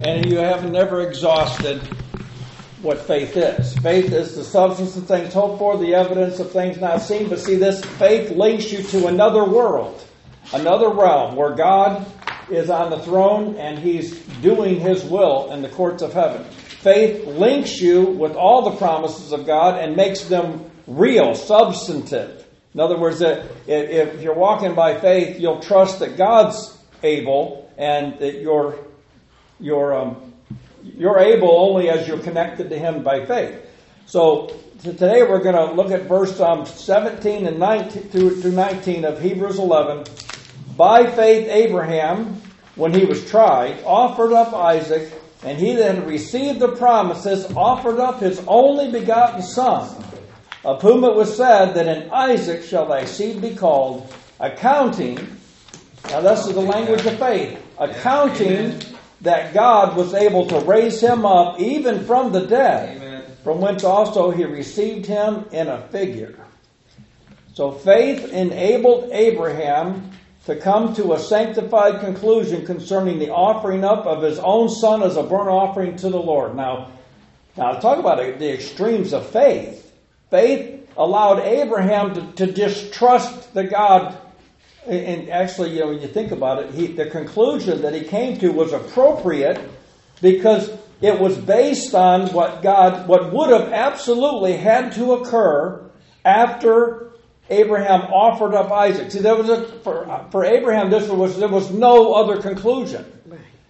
And you have never exhausted what faith is. Faith is the substance of things hoped for, the evidence of things not seen. But see, this faith links you to another world, another realm where God is on the throne and he's doing his will in the courts of heaven. Faith links you with all the promises of God and makes them real, substantive. In other words, that if you're walking by faith, you'll trust that God's able and that you're able only as you're connected to him by faith. So today we're going to look at verse 17 and 19 through 19 of Hebrews 11. By faith Abraham, when he was tried, offered up Isaac, and he that had received the promises offered up his only begotten son, of whom it was said that in Isaac shall thy seed be called, accounting, now this is the language of faith, accounting that God was able to raise him up even from the dead, Amen. From whence also he received him in a figure. So faith enabled Abraham to come to a sanctified conclusion concerning the offering up of his own son as a burnt offering to the Lord. Now talk about the extremes of faith. Faith allowed Abraham to distrust the God. And actually, when you think about it, the conclusion that he came to was appropriate because it was based on what would have absolutely had to occur after Abraham offered up Isaac. See, for Abraham, there was no other conclusion.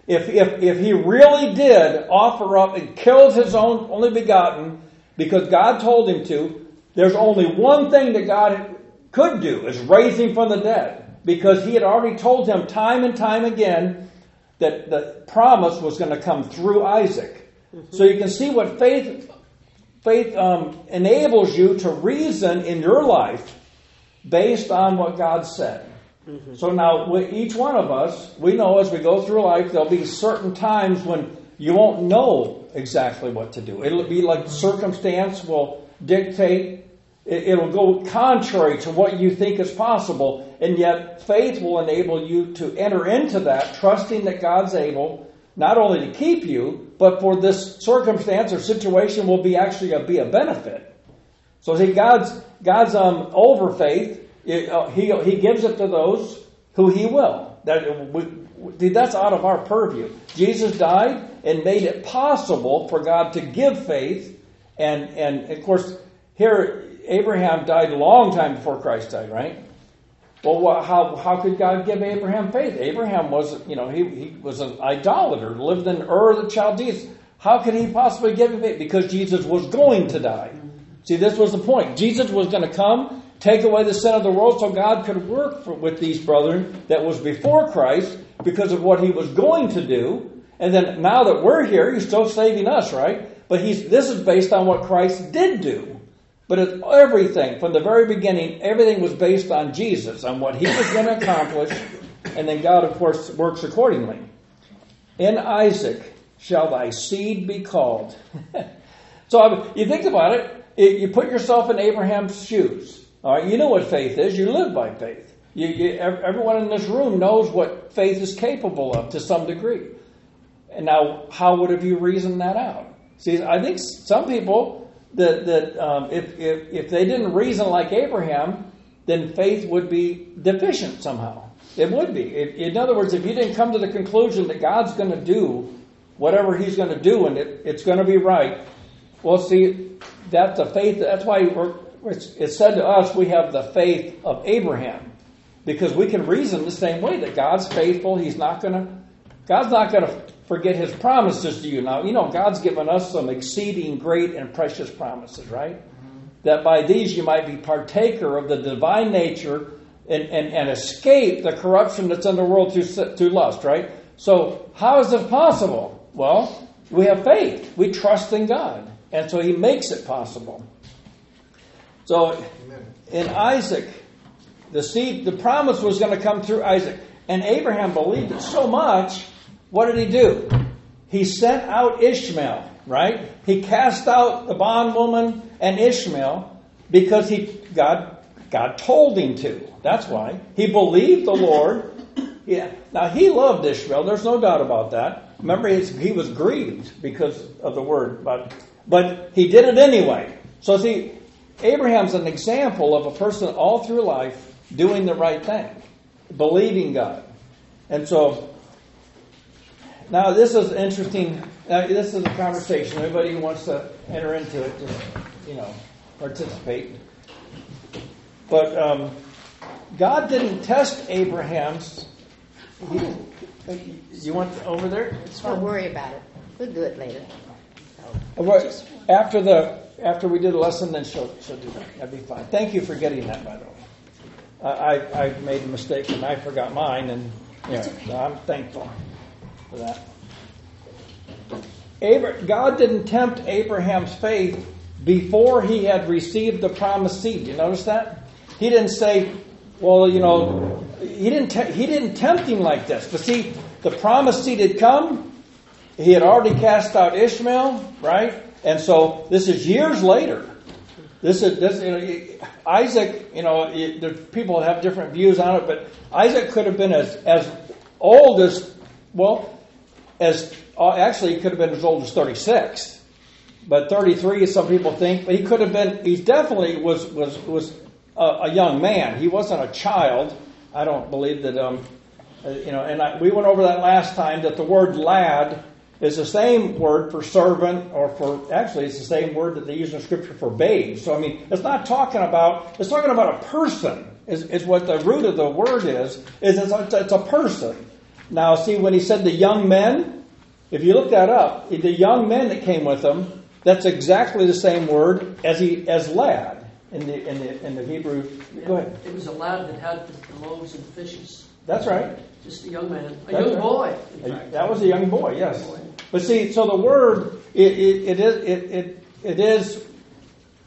If he really did offer up and killed his own only begotten because God told him to, there's only one thing that God could do is raise him from the dead, because he had already told him time and time again that the promise was going to come through Isaac. Mm-hmm. So you can see what faith enables you to reason in your life based on what God said. Mm-hmm. So now each one of us, we know as we go through life, there'll be certain times when you won't know exactly what to do. It'll be like circumstance will dictate. It'll go contrary to what you think is possible, and yet faith will enable you to enter into that, trusting that God's able not only to keep you, but for this circumstance or situation will be actually be a benefit. So see, God's over faith, he gives it to those who he will. That's out of our purview. Jesus died and made it possible for God to give faith, and of course here. Abraham died a long time before Christ died, right? Well, how could God give Abraham faith? Abraham was, he was an idolater, lived in Ur of the Chaldees. How could he possibly give him faith? Because Jesus was going to die. See, this was the point. Jesus was going to come, take away the sin of the world, so God could work with these brethren that was before Christ because of what he was going to do. And then now that we're here, he's still saving us, right? But this is based on what Christ did do. But everything, from the very beginning, everything was based on Jesus, on what he was going to accomplish, and then God, of course, works accordingly. In Isaac shall thy seed be called. So you think about it, you put yourself in Abraham's shoes. All right, you know what faith is. You live by faith. Everyone in this room knows what faith is capable of to some degree. And now, how would have you reasoned that out? See, I think some people... If they didn't reason like Abraham, then faith would be deficient somehow. It would be. In other words, if you didn't come to the conclusion that God's going to do whatever he's going to do and it's going to be right, well, see, that's a faith. That's why it's said to us we have the faith of Abraham, because we can reason the same way that God's faithful. God's not going to forget his promises to you. Now, God's given us some exceeding great and precious promises, right? Mm-hmm. That by these you might be partaker of the divine nature and escape the corruption that's in the world through lust, right? So how is it possible? Well, we have faith. We trust in God. And so he makes it possible. So in Isaac, the promise was going to come through Isaac. And Abraham believed it so much. What did he do? He sent out Ishmael, right? He cast out the bondwoman and Ishmael because God told him to. That's why. He believed the Lord. Yeah. Now, he loved Ishmael. There's no doubt about that. Remember, he was grieved because of the word, but he did it anyway. So see, Abraham's an example of a person all through life doing the right thing, believing God. And so, now this is interesting. Now, this is a conversation. Anybody who wants to enter into it, just, participate. But God didn't test Abraham's... You want over there? Don't worry about it. We'll do it later. After we did a lesson, then she'll do that. That'd be fine. Thank you for getting that, by the way. I made a mistake and I forgot mine, and so I'm thankful for that. God didn't tempt Abraham's faith before he had received the promised seed. You notice that? He didn't say, he didn't tempt him like this. But see, the promised seed had come. He had already cast out Ishmael, right? And so this is years later. Isaac. People have different views on it, but Isaac could have been as old as actually he could have been as old as 36, but 33 some people think. But he could have been. He definitely was a young man. He wasn't a child. I don't believe that, we went over that last time, that the word lad is the same word for servant, it's the same word that they use in Scripture for babe. So, it's talking about a person, is what the root of the word is it's a person. Now, see, when he said the young men, if you look that up, the young men that came with him, that's exactly the same word as lad. In the Hebrew, go ahead. It was a lad that had the loaves and fishes. That's right. Just a young man, boy. In fact. That was a young boy, yes. Young boy. But see, so the word it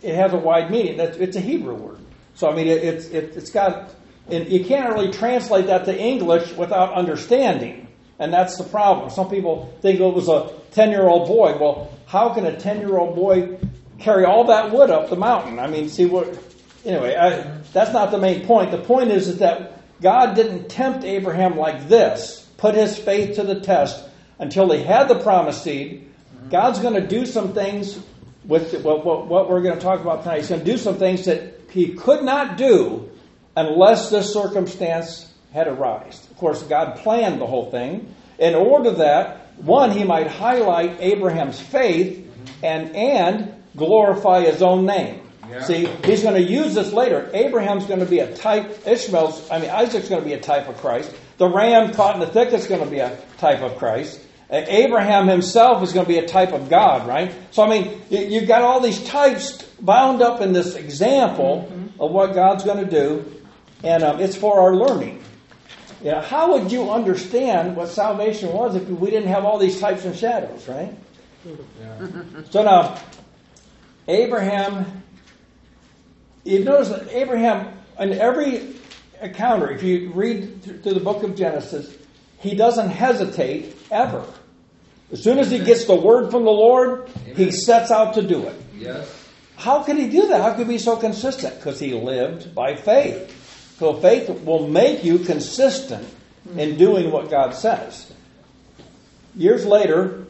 has a wide meaning. It's a Hebrew word. So it's got, and you can't really translate that to English without understanding, and that's the problem. Some people think it was a 10-year-old boy. Well, how can a 10-year-old boy carry all that wood up the mountain? That's not the main point. The point is that God didn't tempt Abraham like this, put his faith to the test until he had the promised seed. God's going to do some things with what we're going to talk about tonight. He's going to do some things that he could not do unless this circumstance had arisen. Of course, God planned the whole thing in order that, one, he might highlight Abraham's faith and glorify his own name. Yeah. See, he's going to use this later. Abraham's going to be a type. Isaac's going to be a type of Christ. The ram caught in the thicket's going to be a type of Christ. Abraham himself is going to be a type of God, right? So, you've got all these types bound up in this example of what God's going to do, and it's for our learning. How would you understand what salvation was if we didn't have all these types and shadows, right? Yeah. So now, Abraham, you've noticed that Abraham, in every encounter, if you read through the book of Genesis, he doesn't hesitate ever. As soon as he gets the word from the Lord, he sets out to do it. Yes. How could he do that? How could he be so consistent? Because he lived by faith. So faith will make you consistent in doing what God says. Years later,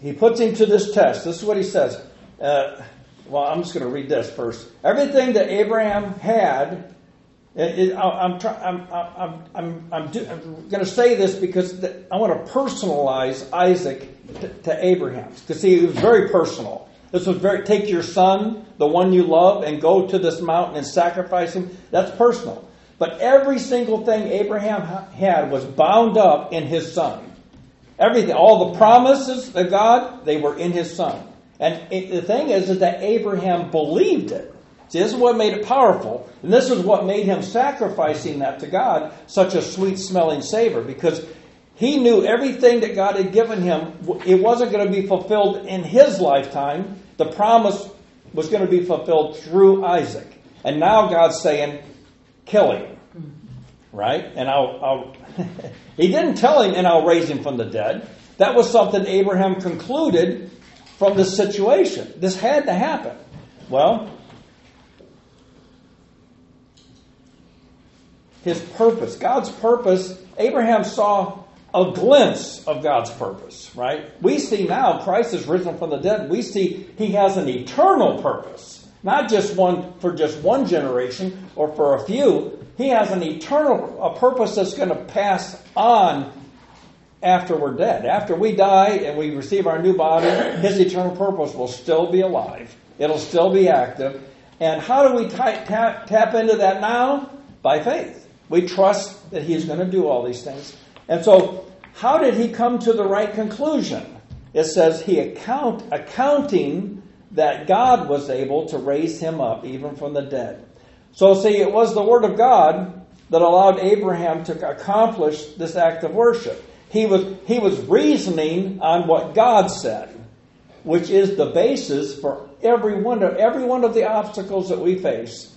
he puts him to this test. This is what he says. I'm just going to read this first. Everything that Abraham had, I'm going to say this because I want to personalize Isaac to Abraham. Because see, it was very personal. This was take your son, the one you love, and go to this mountain and sacrifice him. That's personal. But every single thing Abraham had was bound up in his son. Everything, all the promises of God, they were in his son. And the thing is that Abraham believed it. See, this is what made it powerful. And this is what made him sacrificing that to God such a sweet-smelling savor. Because he knew everything that God had given him, it wasn't going to be fulfilled in his lifetime. The promise was going to be fulfilled through Isaac. And now God's saying, kill him. Right? And he didn't tell him, and I'll raise him from the dead. That was something Abraham concluded from this situation. This had to happen. Well, his purpose, God's purpose, Abraham saw a glimpse of God's purpose, right? We see now Christ is risen from the dead. We see he has an eternal purpose, not just one for just one generation or for a few. He has an eternal purpose that's going to pass on after we're dead. After we die and we receive our new body, his eternal purpose will still be alive. It'll still be active. And how do we tap into that now? By faith. We trust that he's going to do all these things. And so, how did he come to the right conclusion? It says he accounting that God was able to raise him up even from the dead. So, see, it was the word of God that allowed Abraham to accomplish this act of worship. He was reasoning on what God said, which is the basis for every one of the obstacles that we face.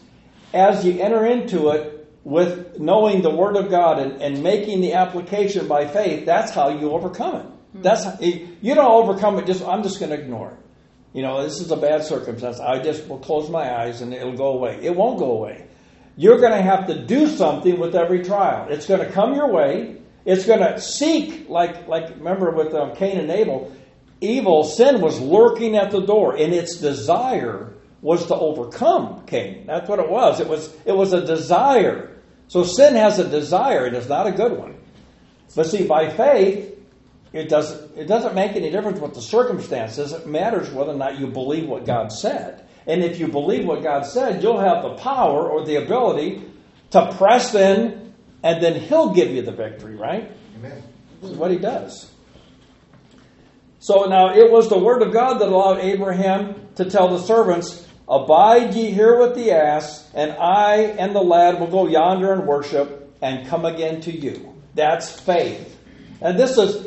As you enter into it with knowing the word of God and making the application by faith, that's how you overcome it. You don't overcome it just, I'm just going to ignore it. You know, this is a bad circumstance. I just will close my eyes and it'll go away. It won't go away. You're going to have to do something with every trial. It's going to come your way. It's going to seek, like remember with Cain and Abel, evil sin was lurking at the door, and its desire was to overcome Cain. That's what it was. It was a desire. So sin has a desire, and it's not a good one. But see, by faith, It doesn't make any difference what the circumstances. It matters whether or not you believe what God said. And if you believe what God said, you'll have the power or the ability to press in, and then he'll give you the victory, right? Amen. This is what he does. So now it was the word of God that allowed Abraham to tell the servants, "Abide ye here with the ass, and I and the lad will go yonder and worship and come again to you." That's faith. And this is...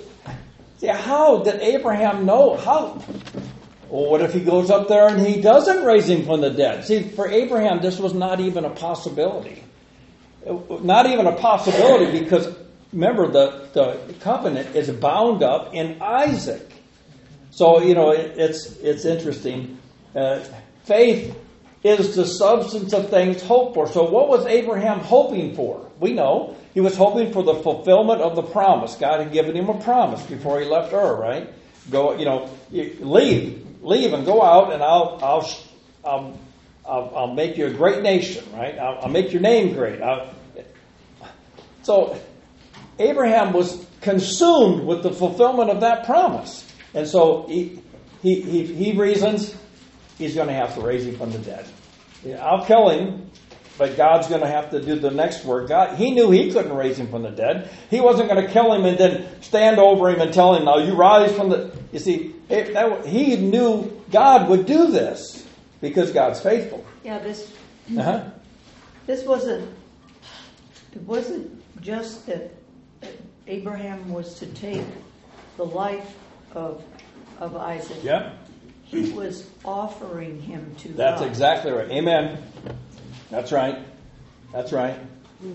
See, how did Abraham know? How? Well, what if he goes up there and he doesn't raise him from the dead? See, for Abraham, this was not even a possibility. Not even a possibility because, remember, the covenant is bound up in Isaac. So, you know, it's interesting. Faith is the substance of things hoped for. So what was Abraham hoping for? We know. He was hoping for the fulfillment of the promise. God had given him a promise before he left Ur, right? Go, you know, leave, and go out, and I'll make you a great nation, right? I'll make your name great. So Abraham was consumed with the fulfillment of that promise, and so he reasons he's going to have to raise him from the dead. I'll kill him. But God's going to have to do the next work. God, he knew he couldn't raise him from the dead. He wasn't going to kill him and then stand over him and tell him, "Now you rise from the..." You see, he knew God would do this because God's faithful. Yeah, this wasn't. It wasn't just that Abraham was to take the life of Isaac. Yeah, he was offering him to. That's God. Exactly right. Amen. That's right. Mm-hmm.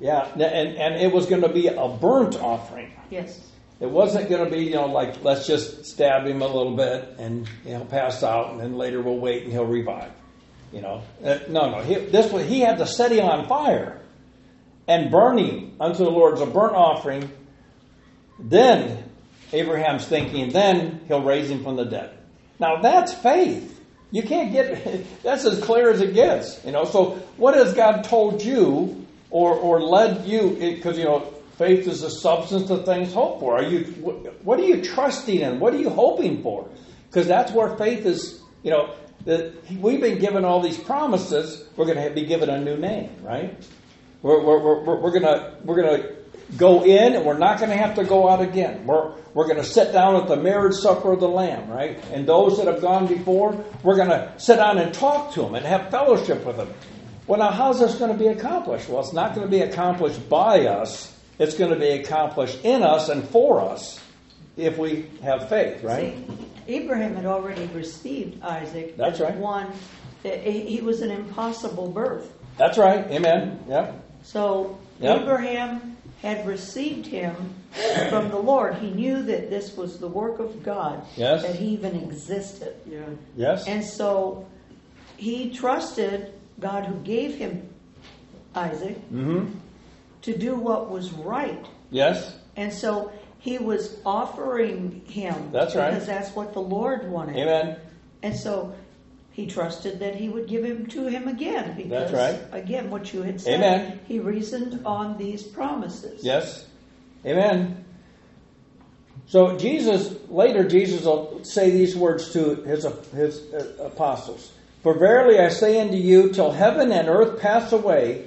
Yeah, and it was going to be a burnt offering. Yes. It wasn't going to be, you know, like, let's just stab him a little bit and he'll pass out and then later we'll wait and he'll revive. You know, no. He had to set him on fire and burn him unto the Lord as a burnt offering. Then Abraham's thinking, then he'll raise him from the dead. Now that's faith. You can't get, that's as clear as it gets, you know. So what has God told you or led you, because, you know, faith is the substance of things hoped for. What are you trusting in? What are you hoping for? Because that's where faith is, you know, we've been given all these promises. We're going to be given a new name, right? We're going to go in, and we're not going to have to go out again. We're going to sit down at the marriage supper of the Lamb, right? And those that have gone before, we're going to sit down and talk to them and have fellowship with them. Well, now, how's this going to be accomplished? Well, it's not going to be accomplished by us. It's going to be accomplished in us and for us if we have faith, right? See, Abraham had already received Isaac. That's right. He was an impossible birth. That's right. Amen. Yeah. So Abraham had received him from the Lord. He knew that this was the work of God, yes, that he even existed. Yeah. Yes. And so he trusted God who gave him Isaac, mm-hmm, to do what was right. Yes. And so he was offering him. That's right. Because that's what the Lord wanted. Amen. And so he trusted that he would give him to him again. Because, that's right. Again, what you had said. Amen. He reasoned on these promises. Yes. Amen. So Jesus, later Jesus will say these words to his apostles. For verily I say unto you, till heaven and earth pass away,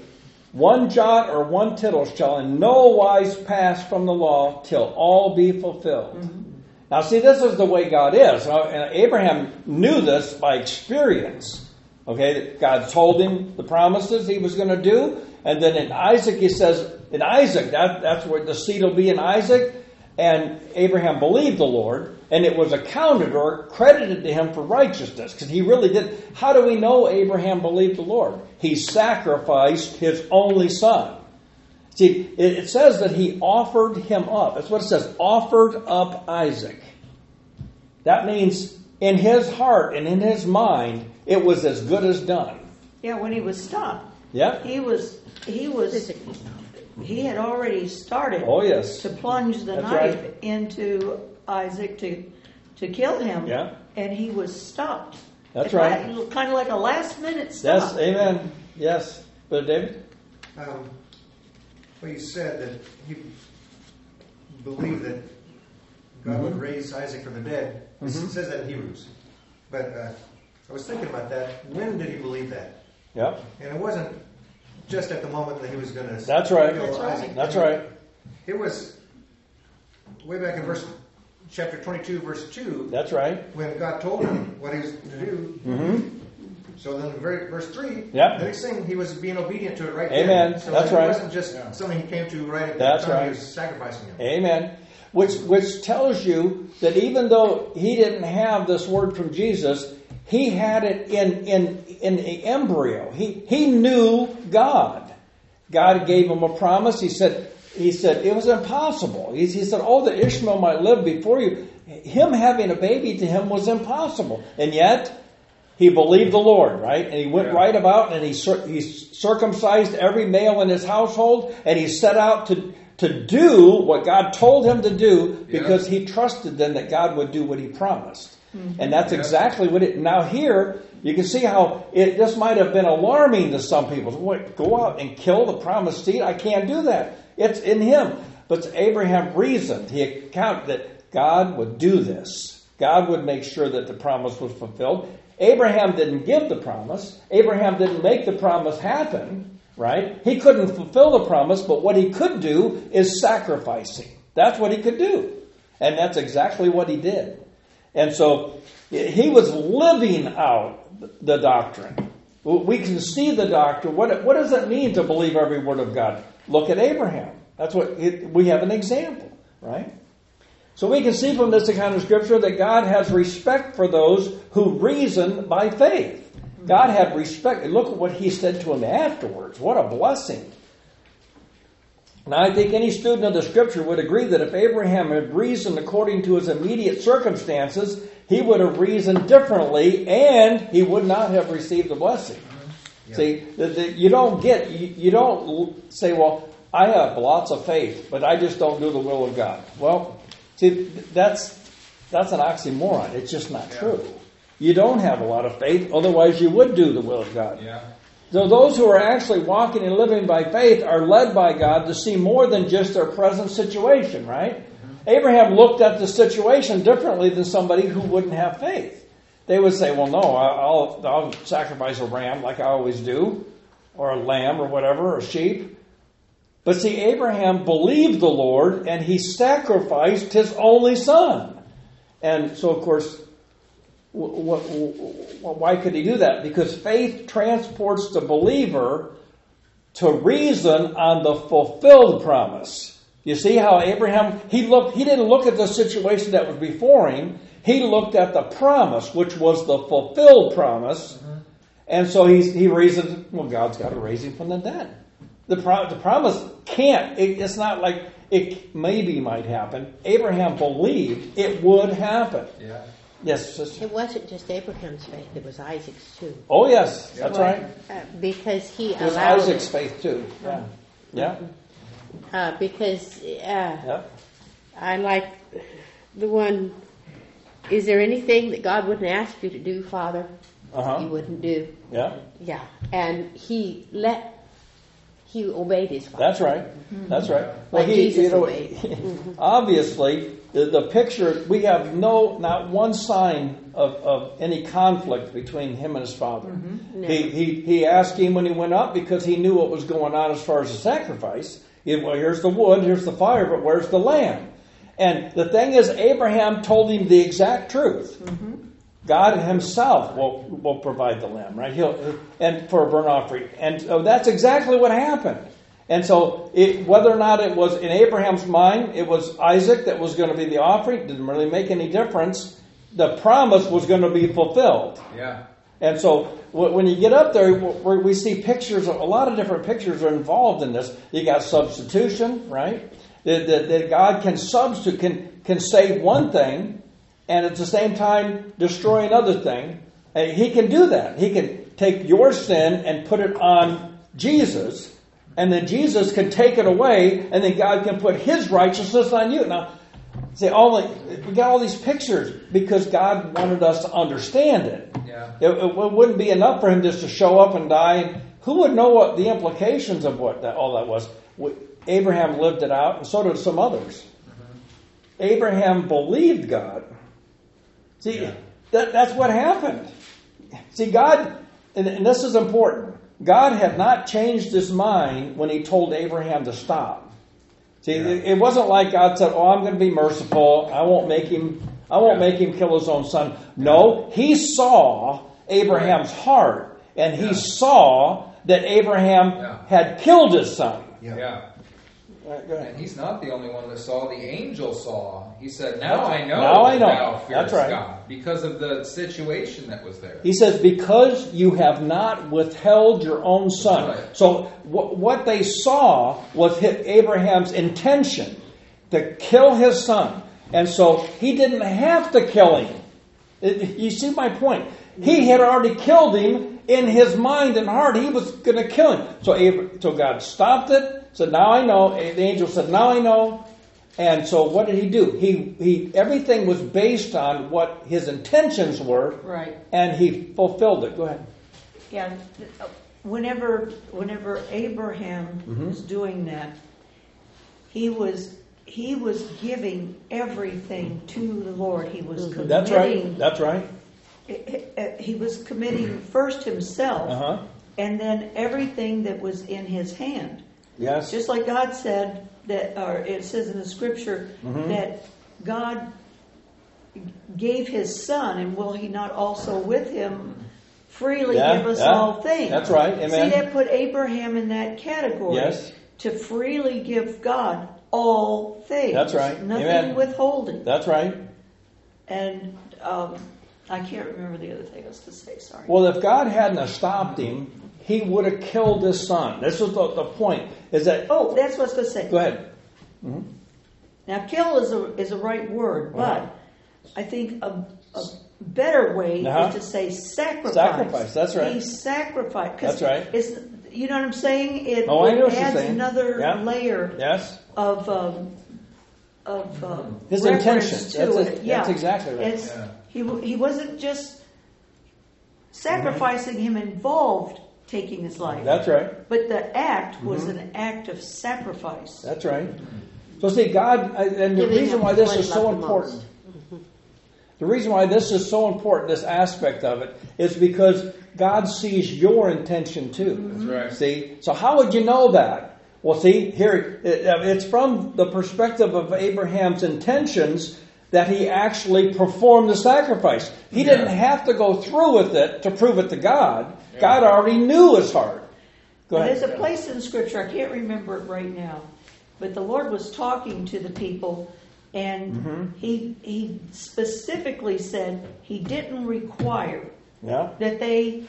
one jot or one tittle shall in no wise pass from the law till all be fulfilled. Mm-hmm. Now see, this is the way God is. And Abraham knew this by experience. Okay, God told him the promises he was going to do. And then in Isaac, he says, in Isaac, that's where the seed will be in Isaac. And Abraham believed the Lord, and it was accounted or credited to him for righteousness, because he really did. How do we know Abraham believed the Lord? He sacrificed his only son. See, it says that he offered him up. That's what it says, offered up Isaac. That means in his heart and in his mind, it was as good as done. Yeah, when he was stopped. Yeah. He was. He had already started to plunge the knife into Isaac to kill him, and he was stopped. That's right. Kind of like a last-minute stop. Yes, amen. Yes. Brother David? Well, you said that you believe that God would raise Isaac from the dead. It says that in Hebrews. But I was thinking about that. When did he believe that? Yeah. And it wasn't just at the moment that he was going to. That's right. Isaac. That's right. It was way back in chapter 22, verse 2. That's right. When God told him what he was to do. Mm-hmm. So then, verse 3. Yep. The next thing, he was being obedient to it right there. Amen. So that's right. It wasn't just something he came to right at the time. He was sacrificing him. Amen. Which tells you that even though he didn't have this word from Jesus, he had it in the embryo. He knew God. God gave him a promise. He said it was impossible. He said, "Oh, that Ishmael might live before you." Him having a baby to him was impossible, and yet he believed the Lord, right? And he went right about, and he circumcised every male in his household, and he set out to do what God told him to do because he trusted then that God would do what he promised. Mm-hmm. And that's exactly what it. Now here, you can see how this might have been alarming to some people. What, go out and kill the promised seed? I can't do that. It's in him. But Abraham reasoned. He accounted that God would do this. God would make sure that the promise was fulfilled. Abraham didn't give the promise. Abraham didn't make the promise happen, right? He couldn't fulfill the promise, but what he could do is sacrificing. That's what he could do. And that's exactly what he did. And so he was living out the doctrine. We can see the doctrine. What does it mean to believe every word of God? Look at Abraham. That's what we have an example, right? So we can see from this account of Scripture that God has respect for those who reason by faith. God had respect. And look at what he said to him afterwards. What a blessing. Now, I think any student of the Scripture would agree that if Abraham had reasoned according to his immediate circumstances, he would have reasoned differently, and he would not have received the blessing. Yeah. See, you don't say, well, I have lots of faith, but I just don't do the will of God. Well, see, that's an oxymoron. It's just not true. You don't have a lot of faith, otherwise you would do the will of God. Yeah. So those who are actually walking and living by faith are led by God to see more than just their present situation, right? Mm-hmm. Abraham looked at the situation differently than somebody who wouldn't have faith. They would say, well, no, I'll sacrifice a ram like I always do, or a lamb or whatever, or a sheep. But see, Abraham believed the Lord, and he sacrificed his only son. And so, of course, why could he do that? Because faith transports the believer to reason on the fulfilled promise. You see how Abraham, he didn't look at the situation that was before him. He looked at the promise, which was the fulfilled promise. Mm-hmm. And so he reasoned, well, God's got to raise him from the dead. The promise can't. It's not like it maybe might happen. Abraham believed it would happen. Yeah. Yes, sister. It wasn't just Abraham's faith; it was Isaac's too. Oh yes, that's right. Because he allowed. It was Isaac's faith too. Yeah. Yeah. Because I like the one, is there anything that God wouldn't ask you to do, Father? Uh-huh. He wouldn't do. Yeah. Yeah. And he obeyed his Father. That's right. Mm-hmm. That's right. Well, like Jesus obeyed. Obviously, the picture, we have not one sign of any conflict between him and his Father. Mm-hmm. No. He asked him when he went up because he knew what was going on as far as the sacrifice. Well, here's the wood, here's the fire, but where's the lamb? And the thing is, Abraham told him the exact truth. Mm-hmm. God himself will provide the lamb, right? And for a burnt offering. And so that's exactly what happened. And so whether or not it was in Abraham's mind, it was Isaac that was going to be the offering, didn't really make any difference. The promise was going to be fulfilled. Yeah. And so when you get up there, we see pictures, a lot of different pictures are involved in this. You got substitution, right? That God can substitute, can save one thing and at the same time destroy another thing. And he can do that. He can take your sin and put it on Jesus, and then Jesus can take it away, and then God can put his righteousness on you. Now, we got all these pictures because God wanted us to understand it. Yeah. It wouldn't be enough for him just to show up and die. Who would know what the implications of all that was? Abraham lived it out, and so did some others. Mm-hmm. Abraham believed God. See, that's what happened. See, God, and this is important, God had not changed his mind when he told Abraham to stop. See, it wasn't like God said, oh, I'm going to be merciful. I won't make him kill his own son. No, he saw Abraham's heart, and he saw that Abraham had killed his son. Yeah. Right, and he's not the only one that saw. The angel saw. He said, Now I know. Thou fearest God, because of the situation that was there. He says, because you have not withheld your own son. Right. So what they saw was Abraham's intention to kill his son. And so he didn't have to kill him. You see my point? He had already killed him in his mind and heart. He was going to kill him. So God stopped it. Said, now I know. The angel said, now I know. And so what did he do? He everything was based on what his intentions were. Right. And he fulfilled it. Go ahead. Yeah. Whenever Abraham was doing that, he was giving everything to the Lord. He was committing. That's right. He was committing first himself and then everything that was in his hand. Yes. Just like God said that, or it says in the scripture that God gave his son, and will he not also with him freely give us all things? That's right. Amen. See, that put Abraham in that category. Yes. To freely give God all things. That's right. Nothing withholding. That's right. And I can't remember the other thing I was going to say. Sorry. Well, if God hadn't stopped him, he would have killed his son. This is the point. Is that? Oh, that's what's going to say. Go ahead. Mm-hmm. Now, kill is a right word, but I think a better way is to say sacrifice. Sacrifice. That's right. He sacrificed. That's right. It's, you know what I'm saying? It adds another layer. Yes. Of his intention. That's exactly right. He wasn't just sacrificing. Him involved taking his life. That's right. But the act was an act of sacrifice. That's right. So see, God, and the reason why this is so important, the reason why this is so important, this aspect of it, is because God sees your intention too. That's right. See? So how would you know that? Well, see, here, it's from the perspective of Abraham's intentions that he actually performed the sacrifice. He didn't have to go through with it to prove it to God. Yeah. God already knew his heart. There's a place in Scripture, I can't remember it right now, but the Lord was talking to the people, and he specifically said he didn't require that they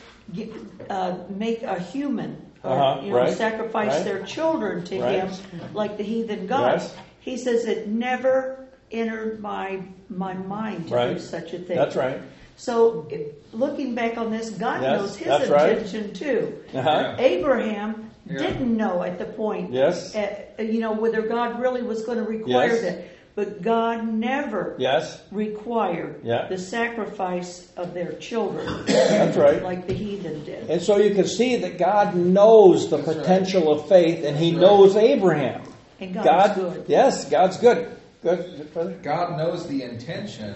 make a human sacrifice their children to him like the heathen gods. Yes. He says it never entered my mind to do such a thing. That's right. So looking back on this, God knows his intention too. Abraham didn't know at the point, whether God really was going to require that. But God never required the sacrifice of their children. That's right. Like the heathen did. And so you can see that God knows the potential of faith, and He knows Abraham. And God's good. Yes, God's good. Good, brother. God knows the intention,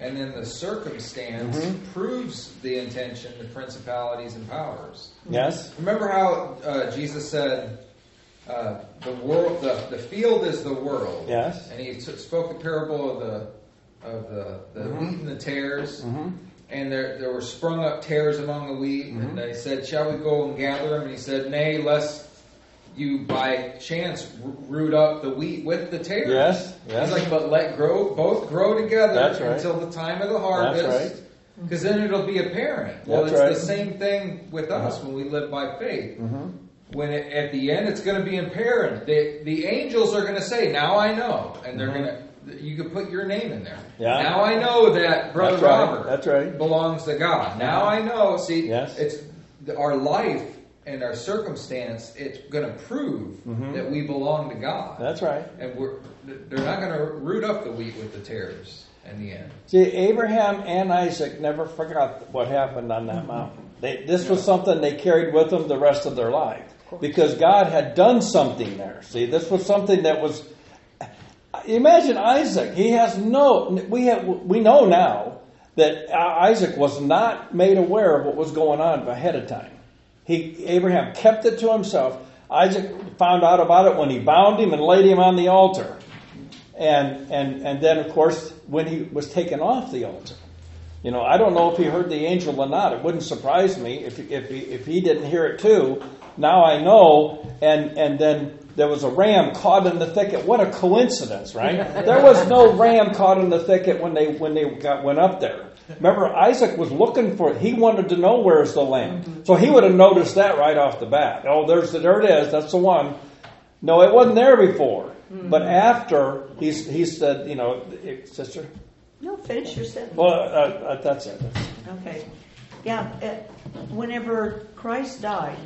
and then the circumstance proves the intention to principalities and powers. Yes. Remember how Jesus said, the world, the field is the world. Yes. And he spoke the parable of the wheat and the tares, and there were sprung up tares among the wheat, and they said, "Shall we go and gather them?" And he said, "Nay, lest you by chance root up the wheat with the tares." Yes. Yes. He's like, "But let both grow together until the time of the harvest." That's right. Because then it'll be apparent. Well, it's the same thing with us when we live by faith. When at the end, it's going to be apparent. The angels are going to say, "Now I know," and they're going to. You can put your name in there. Yeah. Now I know that brother Robert belongs to God. Now I know. See, it's our life and our circumstance. It's going to prove that we belong to God. That's right. And they're not going to root up the wheat with the tares in the end. See, Abraham and Isaac never forgot what happened on that mountain. This was something they carried with them the rest of their life. Because God had done something there. See, this was something that was. Imagine Isaac. He has no. We know now that Isaac was not made aware of what was going on ahead of time. Abraham kept it to himself. Isaac found out about it when he bound him and laid him on the altar, and then of course when he was taken off the altar. You know, I don't know if he heard the angel or not. It wouldn't surprise me if he didn't hear it too. Now I know, and then there was a ram caught in the thicket. What a coincidence, right? There was no ram caught in the thicket when they went up there. Remember, Isaac was looking for it. He wanted to know where's the lamb. So he would have noticed that right off the bat. Oh, there it is. That's the one. No, it wasn't there before. Mm-hmm. But after, he said, you know, sister? No, finish your sentence. Well, that's it. Okay. Yeah, whenever Christ died,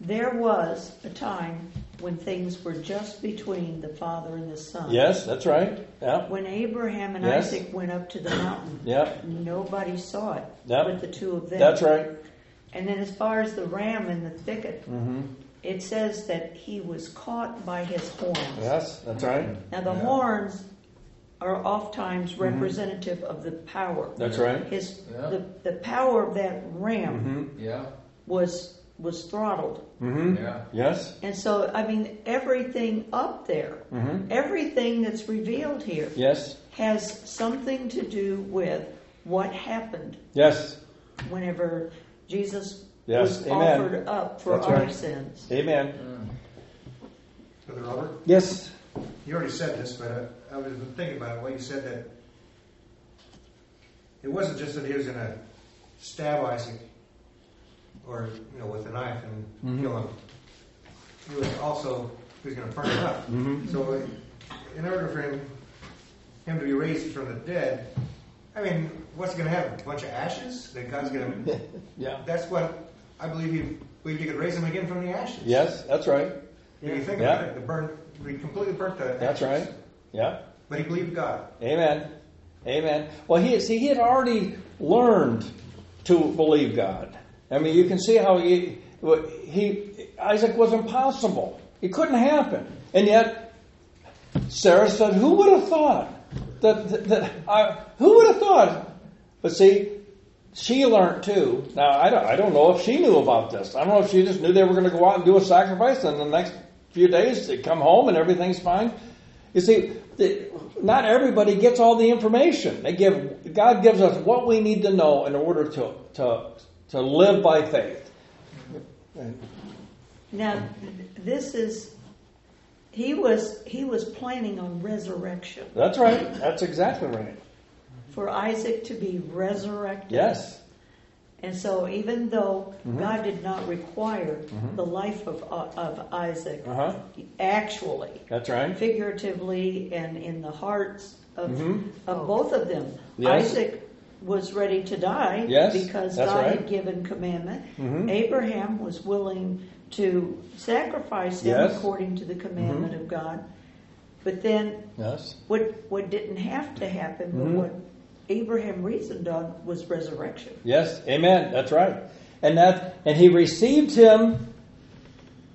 there was a time when things were just between the Father and the Son. Yes, that's right. Yeah. When Abraham and Isaac went up to the mountain, nobody saw it but the two of them. That's right. And then as far as the ram in the thicket, it says that he was caught by his horns. Yes, that's right. Now the horns are oftentimes representative of the power. That's right. The power of that ram was throttled. Mm-hmm. Yeah. Yes. And so, I mean, everything up there, everything that's revealed here has something to do with what happened. Yes. Whenever Jesus was offered up for our sins. Amen. Brother Robert? Yes. You already said this, but I was thinking about it when you said that it wasn't just that he was going to stab Isaac or, you know, with a knife and kill him. He was also, going to burn him up. So in order for him to be raised from the dead, I mean, what's going to happen? A bunch of ashes that God's going to... That's what I believe he could raise him again from the ashes. Yes, that's right. If you think about it, he completely burnt the ashes. That's right. Yeah. But he believed God. Amen. Amen. Well, he had already learned to believe God. I mean, you can see how Isaac was impossible. It couldn't happen. And yet, Sarah said, "Who would have thought that who would have thought?" But see, she learned too. Now, I don't know if she knew about this. I don't know if she just knew they were going to go out and do a sacrifice, and the next few days they come home and everything's fine. You see, not everybody gets all the information. God gives us what we need to know in order to live by faith. Now, he was planning on resurrection. That's right. That's exactly right. For Isaac to be resurrected. Yes. And so even though God did not require the life of Isaac, actually, that's right, figuratively and in the hearts of both of them, Isaac was ready to die because God had given commandment. Abraham was willing to sacrifice him according to the commandment of God. But then yes. what didn't have to happen, but mm-hmm. what Abraham reasoned on was resurrection. Yes, amen. That's right. And he received him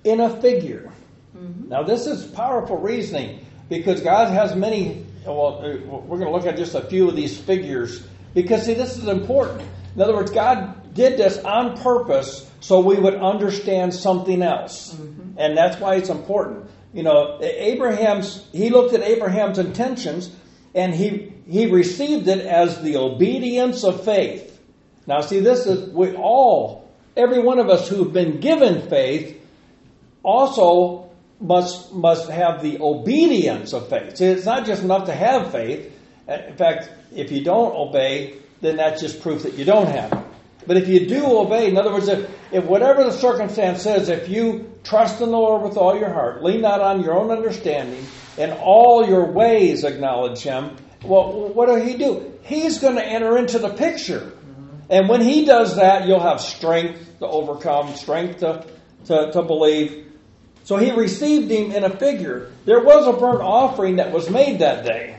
in a figure. Mm-hmm. Now this is powerful reasoning, because God has many. Well, we're going to look at just a few of these figures, because see, this is important. In other words, God did this on purpose so we would understand something else, mm-hmm. and that's why it's important. You know, he looked at Abraham's intentions, and he received it as the obedience of faith. Now, see, this is every one of us who've been given faith also must have the obedience of faith. See, it's not just enough to have faith. In fact, if you don't obey, then that's just proof that you don't have it. But if you do obey, in other words, if whatever the circumstance says, if you trust in the Lord with all your heart, lean not on your own understanding, in all your ways acknowledge Him, well, what will He do? He's going to enter into the picture. And when He does that, you'll have strength to overcome, strength to believe. So he received him in a figure. There was a burnt offering that was made that day.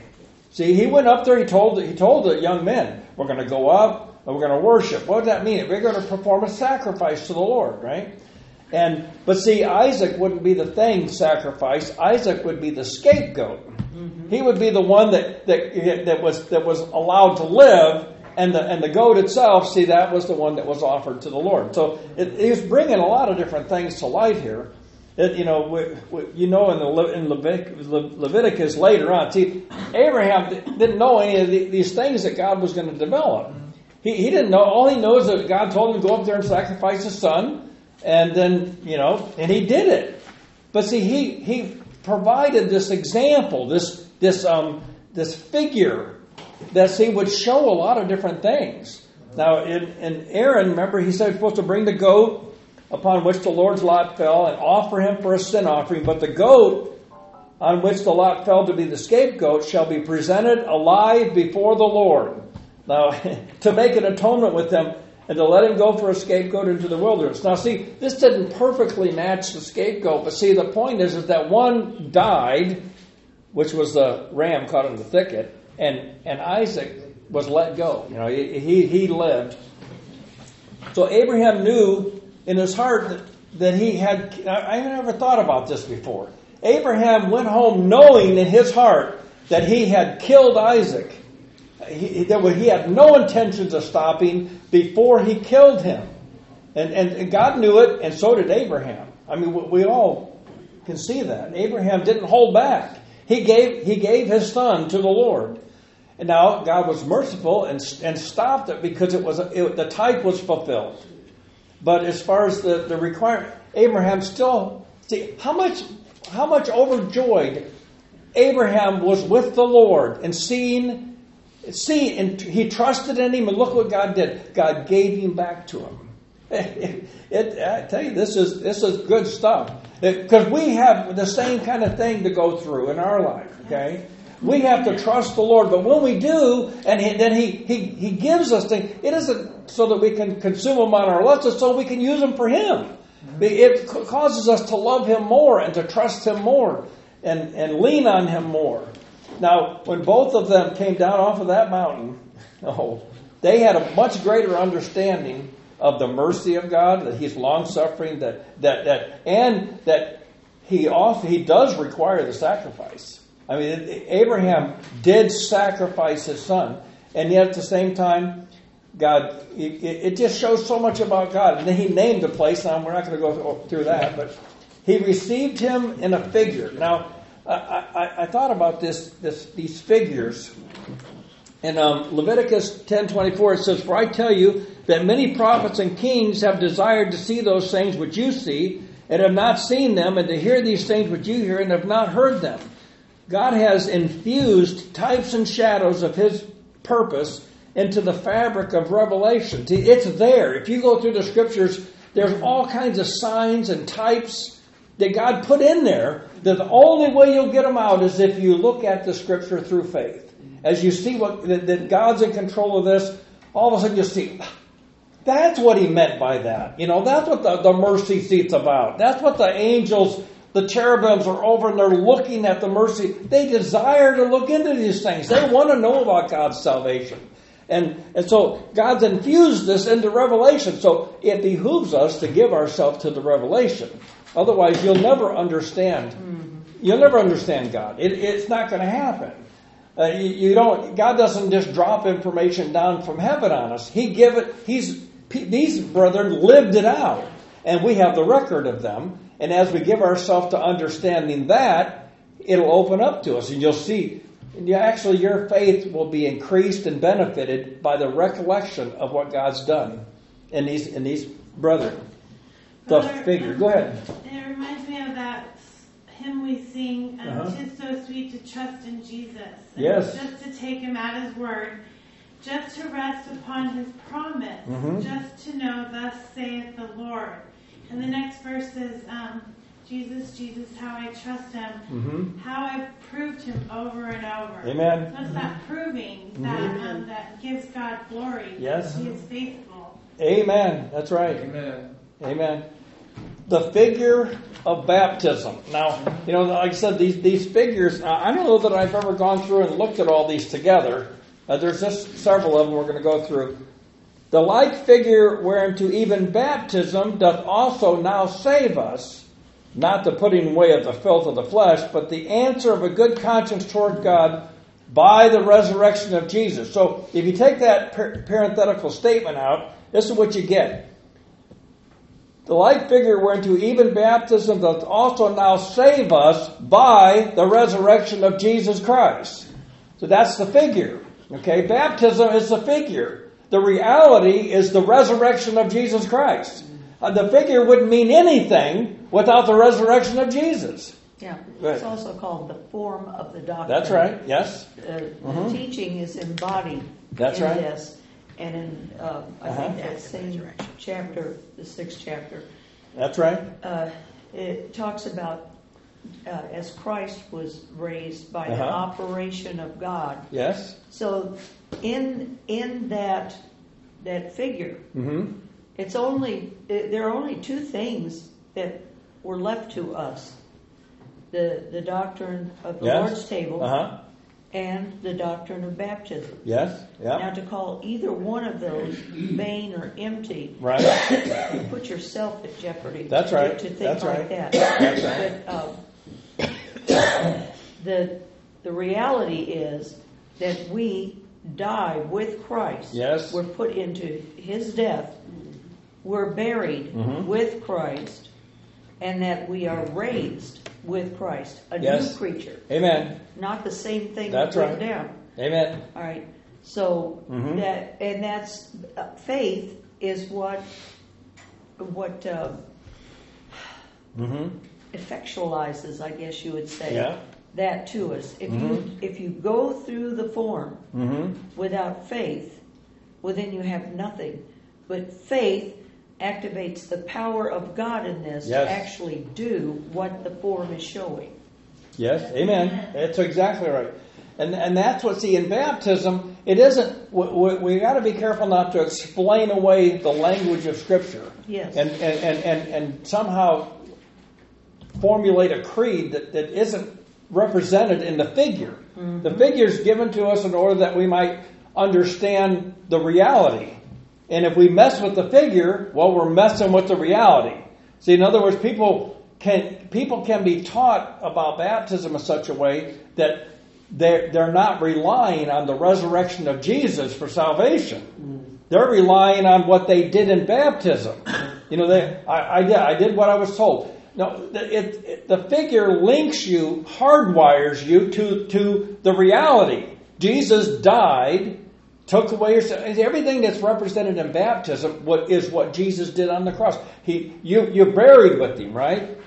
See, he went up there, he told the young men, we're going to go up and we're going to worship. What does that mean? We're going to perform a sacrifice to the Lord, right? But see, Isaac wouldn't be the thing sacrificed. Isaac would be the scapegoat. Mm-hmm. He would be the one that was allowed to live. And the goat itself, see, that was the one that was offered to the Lord. So he's bringing a lot of different things to light here. In Leviticus later on, see, Abraham didn't know any of these things that God was going to develop. He didn't know. All he knows is that God told him to go up there and sacrifice his son, and then and he did it. But see, he provided this example, this figure. That he would show a lot of different things. Now, in Aaron, remember, he said he's supposed to bring the goat upon which the Lord's lot fell and offer him for a sin offering. But the goat on which the lot fell to be the scapegoat shall be presented alive before the Lord. Now, to make an atonement with him and to let him go for a scapegoat into the wilderness. Now, see, this didn't perfectly match the scapegoat. But see, the point is that one died, which was the ram caught in the thicket. And Isaac was let go. He lived. So Abraham knew in his heart that he had. I never thought about this before. Abraham went home knowing in his heart that he had killed Isaac. He had no intentions of stopping before he killed him, and God knew it, and so did Abraham. I mean, we all can see that Abraham didn't hold back. He gave his son to the Lord. And now God was merciful and stopped it because the type was fulfilled. But as far as the requirement, Abraham still... See, how much overjoyed Abraham was with the Lord and seeing, and he trusted in Him, and look what God did. God gave him back to him. I tell you, this is good stuff. Because we have the same kind of thing to go through in our life, okay? We have to trust the Lord, but when we do, and then he gives us things, it isn't so that we can consume them on our lust, it's so we can use them for Him. It causes us to love Him more and to trust Him more and lean on Him more. Now, when both of them came down off of that mountain, they had a much greater understanding of the mercy of God, that He's long-suffering, that He does require the sacrifice. I mean, Abraham did sacrifice his son, and yet at the same time, God, it just shows so much about God. And then He named the place. Now, we're not going to go through that, but He received him in a figure. Now, I thought about these figures. In Leviticus 10:24, it says, "For I tell you that many prophets and kings have desired to see those things which you see, and have not seen them, and to hear these things which you hear, and have not heard them." God has infused types and shadows of His purpose into the fabric of revelation. See, it's there. If you go through the Scriptures, there's all kinds of signs and types that God put in there. That the only way you'll get them out is if you look at the Scripture through faith. As you see that God's in control of this, all of a sudden you see, that's what He meant by that. That's what the mercy seat's about. That's what the angels The cherubims are over and they're looking at the mercy. They desire to look into these things. They want to know about God's salvation. And so God's infused this into revelation. So it behooves us to give ourselves to the revelation. Otherwise, you'll never understand. You'll never understand God. It's not going to happen. You don't. God doesn't just drop information down from heaven on us. He give it. These brethren lived it out, and we have the record of them. And as we give ourselves to understanding that, it'll open up to us, and you'll see. Actually, your faith will be increased and benefited by the recollection of what God's done in these brethren. The figure. Go ahead. It reminds me of that hymn we sing, "'Tis so sweet to trust in Jesus." And yes. Just to take him at his word, just to rest upon his promise, just to know, thus saith the Lord. And the next verse is, Jesus, Jesus, how I trust him, how I've proved him over and over. Amen. So it's that proving that gives God glory. Yes. He is faithful. Amen. That's right. Amen. Amen. The figure of baptism. Now, like I said, these figures, I don't know that I've ever gone through and looked at all these together. There's just several of them we're going to go through. The like figure whereunto even baptism doth also now save us, not the putting away of the filth of the flesh, but the answer of a good conscience toward God by the resurrection of Jesus. So if you take that parenthetical statement out, this is what you get. The like figure whereunto even baptism doth also now save us by the resurrection of Jesus Christ. So that's the figure. Okay, baptism is the figure. The reality is the resurrection of Jesus Christ. The figure wouldn't mean anything without the resurrection of Jesus. Yeah, right. It's also called the form of the doctrine. That's right, yes. The teaching is embodied this. And in, I think that same chapter, the 6th chapter. That's right. It talks about as Christ was raised by the operation of God. Yes. So in that figure, it's only there are only two things that were left to us: the doctrine of the Lord's table and the doctrine of baptism. Yes. Yeah. Now to call either one of those vain or empty, right? You put yourself at jeopardy. That's right. To think That's like right. that. That's right. But the reality is that we die with Christ. Yes. We're put into his death. We're buried with Christ. And that we are raised with Christ. A new creature. Amen. Not the same thing that's right down. Amen. All right. So that's faith is what effectualizes, I guess you would say. Yeah. That to us. If you go through the form without faith, well then you have nothing. But faith activates the power of God in this to actually do what the form is showing. Yes, amen. That's exactly right. And that's what, see, in baptism, it isn't, we got to be careful not to explain away the language of Scripture. Yes. And somehow formulate a creed that isn't represented in the figure. The figure is given to us in order that we might understand the reality. And if we mess with the figure, well, we're messing with the reality. See, in other words, people can be taught about baptism in such a way that they're not relying on the resurrection of Jesus for salvation. They're relying on what they did in baptism. I did what I was told. No, the figure links you, hardwires you to the reality. Jesus died, took away your sin. Everything that's represented in baptism is what Jesus did on the cross. You're buried with him, right?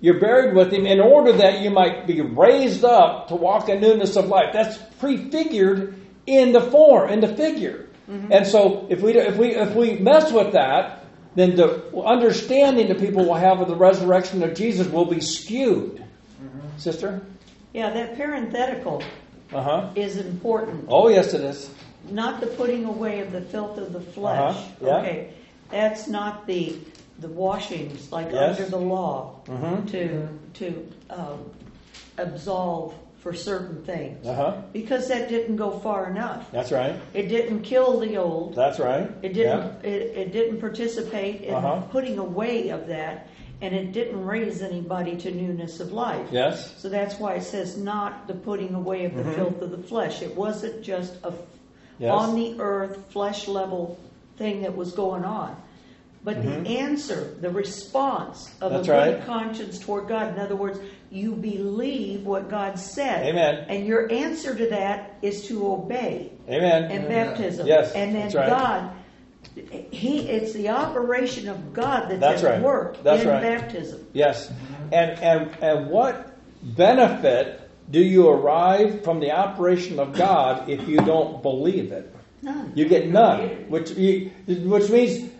You're buried with him in order that you might be raised up to walk in newness of life. That's prefigured in the form, in the figure. And so if we mess with that, then the understanding that people will have of the resurrection of Jesus will be skewed. Sister? Yeah, that parenthetical is important. Oh, yes, it is. Not the putting away of the filth of the flesh. Yeah. Okay, that's not the the washings, like under the law, to absolve for certain things. Because that didn't go far enough. That's right. It didn't kill the old. That's right. It didn't. Yeah. It didn't participate in putting away of that. And it didn't raise anybody to newness of life. Yes. So that's why it says not the putting away of the filth of the flesh. It wasn't just a on the earth, flesh level thing that was going on. But the answer, the response of good conscience toward God. In other words, you believe what God said. Amen. And your answer to that is to obey. Amen. And baptism. Yes. And then God... It's the operation of God that's at work in baptism. Yes. And what benefit do you arrive from the operation of God if you don't believe it? None. You get none. Which means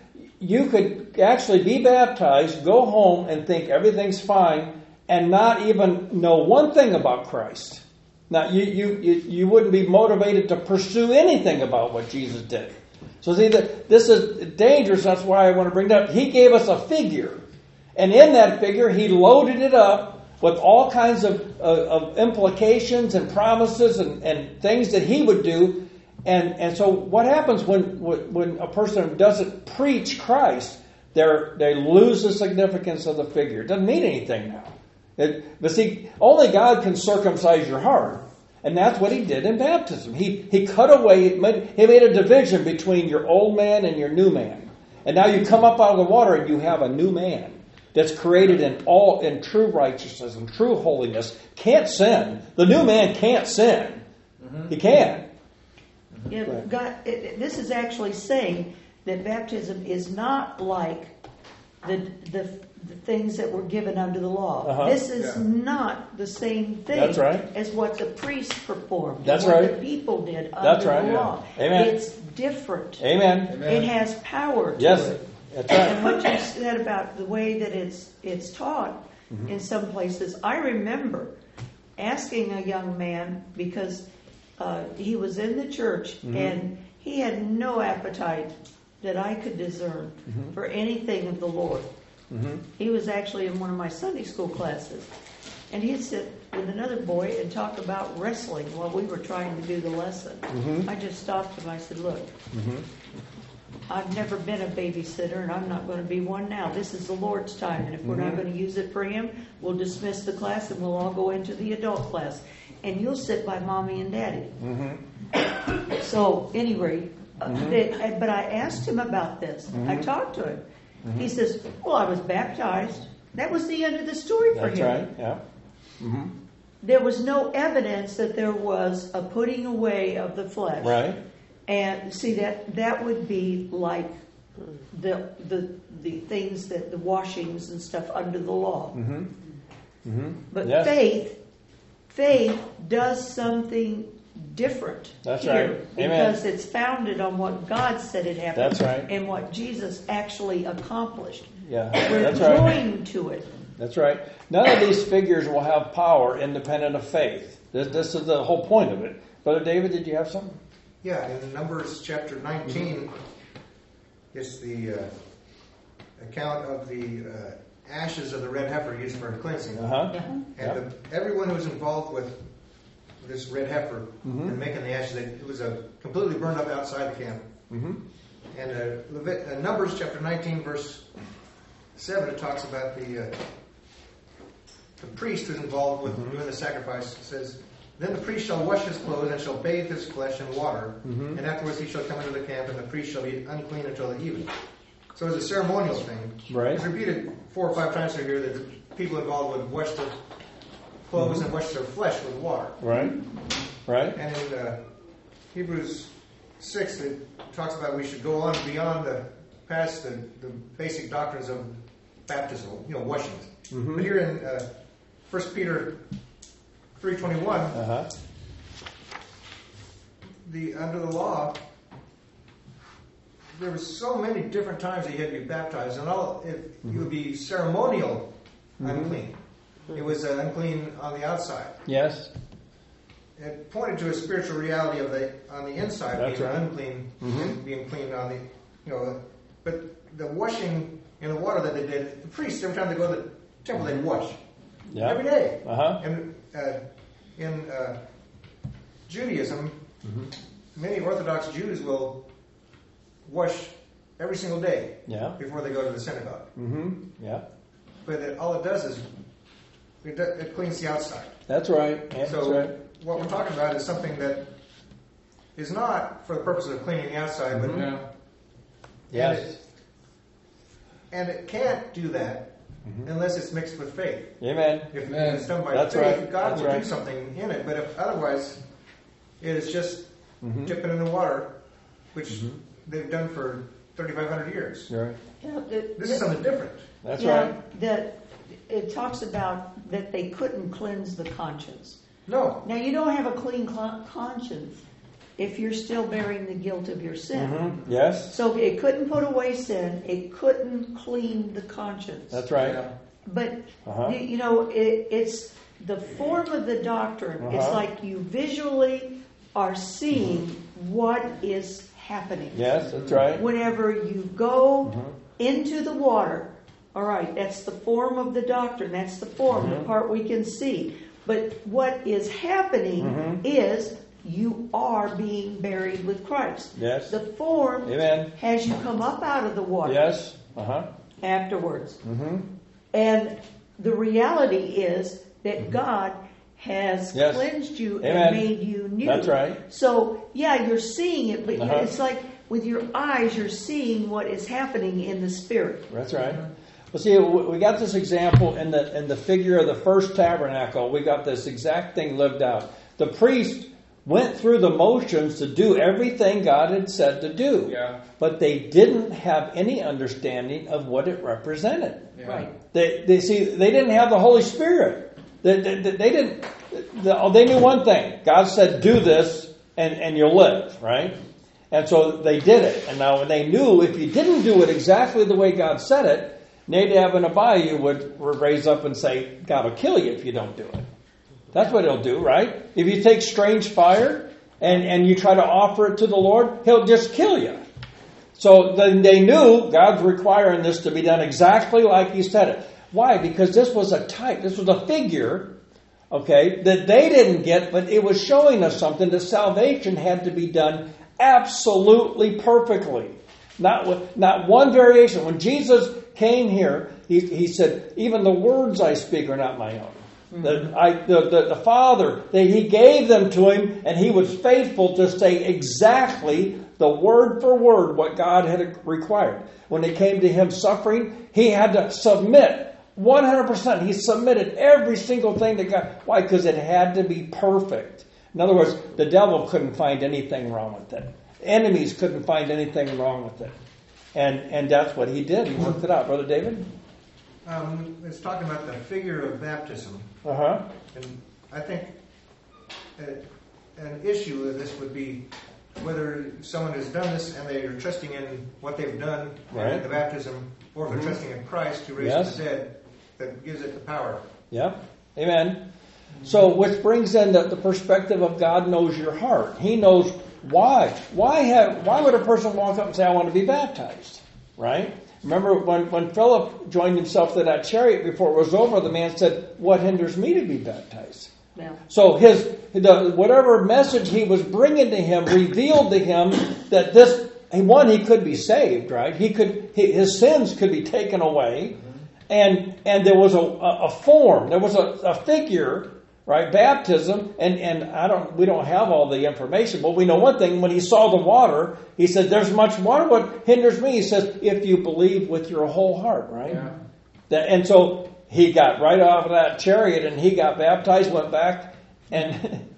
you could actually be baptized, go home and think everything's fine, and not even know one thing about Christ. Now you wouldn't be motivated to pursue anything about what Jesus did. So see, this is dangerous. That's why I want to bring it up. He gave us a figure. And in that figure, he loaded it up with all kinds of implications and promises and things that he would do. And so what happens when a person doesn't preach Christ? They lose the significance of the figure. It doesn't mean anything now. But see, only God can circumcise your heart. And that's what he did in baptism. He cut away, he made a division between your old man and your new man. And now you come up out of the water and you have a new man that's created in true righteousness and true holiness. Can't sin. The new man can't sin. Mm-hmm. He can. Yeah, but God, this is actually saying that baptism is not like the things that were given under the law. This is not the same thing as what the priest performed. That's what the people did under the law. Amen. It's different. Amen. It has power to it. That's right. And what you said about the way that it's taught in some places, I remember asking a young man because he was in the church and he had no appetite that I could discern for anything of the Lord. Mm-hmm. He was actually in one of my Sunday school classes. And he'd sit with another boy and talk about wrestling while we were trying to do the lesson. Mm-hmm. I just stopped him. I said, look, I've never been a babysitter, and I'm not going to be one now. This is the Lord's time, and if we're not going to use it for him, we'll dismiss the class, and we'll all go into the adult class. And you'll sit by Mommy and Daddy. Mm-hmm. So, anyway, but I asked him about this. I talked to him. Mm-hmm. He says, well, I was baptized. That was the end of the story for him. That's right, yeah. Mm-hmm. There was no evidence that there was a putting away of the flesh. Right. And see, that would be like the things that the washings and stuff under the law. Mm-hmm. Mm-hmm. But faith does something different. That's right. Because it's founded on what God said it happened. That's right. And what Jesus actually accomplished. Yeah. We're joined to it. That's right. None of these figures will have power independent of faith. This is the whole point of it. Brother David, did you have something? Yeah, in Numbers chapter 19, it's the account of the ashes of the red heifer used for cleansing. And everyone who was involved with this red heifer and making the ashes. It was completely burned up outside the camp. Mm-hmm. And Numbers chapter 19 verse 7, it talks about the priest who's involved with doing the sacrifice. It says, then the priest shall wash his clothes and shall bathe his flesh in water, and afterwards he shall come into the camp, and the priest shall be unclean until the evening. So it's a ceremonial thing. Right. It's repeated 4 or 5 times here that the people involved would wash the clothes and wash their flesh with water. Right, right. And in Hebrews 6, it talks about we should go on beyond past the basic doctrines of baptismal, washings. Mm-hmm. But here in 1 Peter 3:21, under the law, there were so many different times that you had to be baptized, and you would be ceremonial unclean. It was unclean on the outside. Yes. It pointed to a spiritual reality of on the inside. That's being unclean, being clean on the. But the washing in the water that they did. The priests, every time they go to the temple, they wash. Yeah. Every day. Uh-huh. And in Judaism, mm-hmm. many Orthodox Jews will wash every single day before they go to the synagogue. Mm-hmm. Yeah. But all it does is it cleans the outside. That's right. Yeah, so that's right. What we're talking about is something that is not for the purpose of cleaning the outside, mm-hmm. but yes. And it can't do that mm-hmm. unless it's mixed with faith. Amen. If it's done by faith, right. God will do something in it. But if otherwise, it is just mm-hmm. dipping in the water, which mm-hmm. they've done for 3,500 years. Right. Yeah, this is something different. That's right. It talks about that they couldn't cleanse the conscience. No. Now, you don't have a clean conscience if you're still bearing the guilt of your sin. Mm-hmm. Yes. So it couldn't put away sin. It couldn't clean the conscience. That's right. Yeah. But, it's the form of the doctrine. Uh-huh. It's like you visually are seeing mm-hmm. what is happening. Yes, that's right. Whenever you go mm-hmm. into the water. All right, that's the form of the doctrine. That's the form, mm-hmm. the part we can see. But what is happening mm-hmm. is you are being buried with Christ. Yes. The form has you come up out of the water. Yes. Uh-huh. Afterwards. Mm-hmm. And the reality is that mm-hmm. God has cleansed you and made you new. That's right. So, you're seeing it, but uh-huh. it's like with your eyes, you're seeing what is happening in the Spirit. That's right. Well, see, we got this example in the figure of the first tabernacle. We got this exact thing lived out. The priest went through the motions to do everything God had said to do. Yeah. But they didn't have any understanding of what it represented. Yeah. Right. They didn't have the Holy Spirit. They knew one thing. God said, do this and you'll live, right? And so they did it. And now they knew if you didn't do it exactly the way God said it, Nadab and Abihu would raise up and say, God will kill you if you don't do it. That's what he'll do, right? If you take strange fire and you try to offer it to the Lord, he'll just kill you. So then they knew God's requiring this to be done exactly like he said it. Why? Because this was a type, this was a figure, that they didn't get, but it was showing us something that salvation had to be done absolutely perfectly. Not one variation. When Jesus came here, he said, even the words I speak are not my own. Mm-hmm. The Father, he gave them to him, and he was faithful to say exactly the word for word what God had required. When it came to him suffering, he had to submit 100%. He submitted every single thing to God. Why? Because it had to be perfect. In other words, the devil couldn't find anything wrong with it. Enemies couldn't find anything wrong with it. And that's what he did. He worked it out. Brother David? It's talking about the figure of baptism. Uh-huh. And I think an issue of this would be whether someone has done this and they are trusting in what they've done in the baptism, or if they're mm-hmm. trusting in Christ who raised the dead, that gives it the power. Yeah. Amen. Mm-hmm. So, which brings in the perspective of God knows your heart. He knows... Why would a person walk up and say, I want to be baptized? Right? Remember when Philip joined himself to that chariot before it was over, the man said, what hinders me to be baptized? Yeah. So whatever message he was bringing to him revealed to him that he could be saved, right? His sins could be taken away. Mm-hmm. And there was a form, there was a figure. Right, baptism, and we don't have all the information, but we know one thing. When he saw the water, he said, "There's much water. What hinders me?" He says, "If you believe with your whole heart," right? Yeah. And so he got right off of that chariot, and he got baptized, went back, and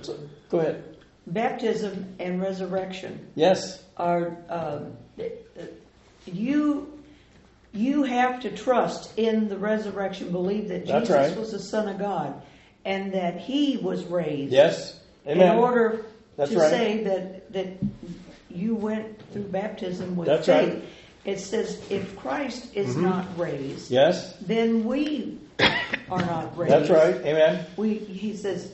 so, go ahead. Baptism and resurrection. Yes. Are you? You have to trust in the resurrection, believe that Jesus was the Son of God. And that he was raised. Yes. Amen. In order to say that you went through baptism with faith. Right. It says if Christ is mm-hmm. not raised, then we are not raised. That's right. Amen. He says,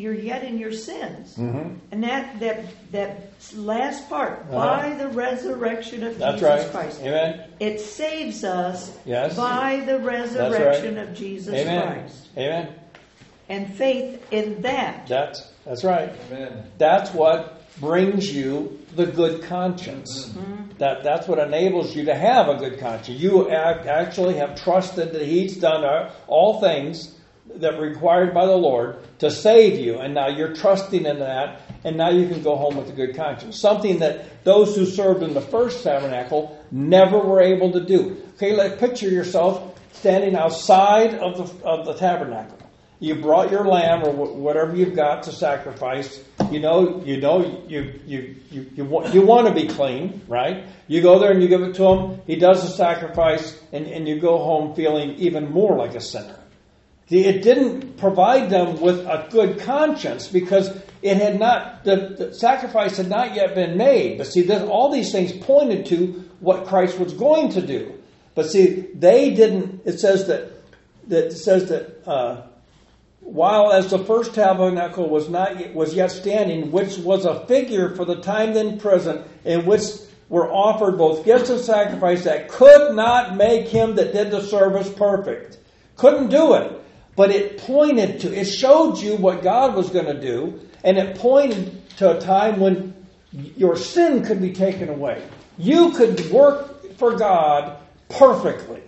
you're yet in your sins. Mm-hmm. And that last part, by the resurrection of Jesus Christ. Amen. It saves us by the resurrection of Jesus Christ. Amen. And faith in that. That's right. Amen. That's what brings you the good conscience. Mm-hmm. That's what enables you to have a good conscience. You actually have trusted that He's done all things that were required by the Lord to save you, and now you're trusting in that, and now you can go home with a good conscience. Something that those who served in the first tabernacle never were able to do. Okay, picture yourself standing outside of the tabernacle. You brought your lamb or whatever you've got to sacrifice. You want to be clean, right? You go there and you give it to him. He does the sacrifice, and you go home feeling even more like a sinner. It didn't provide them with a good conscience because it had not, the sacrifice had not yet been made. But see, all these things pointed to what Christ was going to do. But see, they didn't. It says that while as the first tabernacle was yet standing, which was a figure for the time then present, in which were offered both gifts and sacrifice that could not make him that did the service perfect. Couldn't do it. But it pointed to, it showed you what God was going to do, and it pointed to a time when your sin could be taken away. You could work for God perfectly,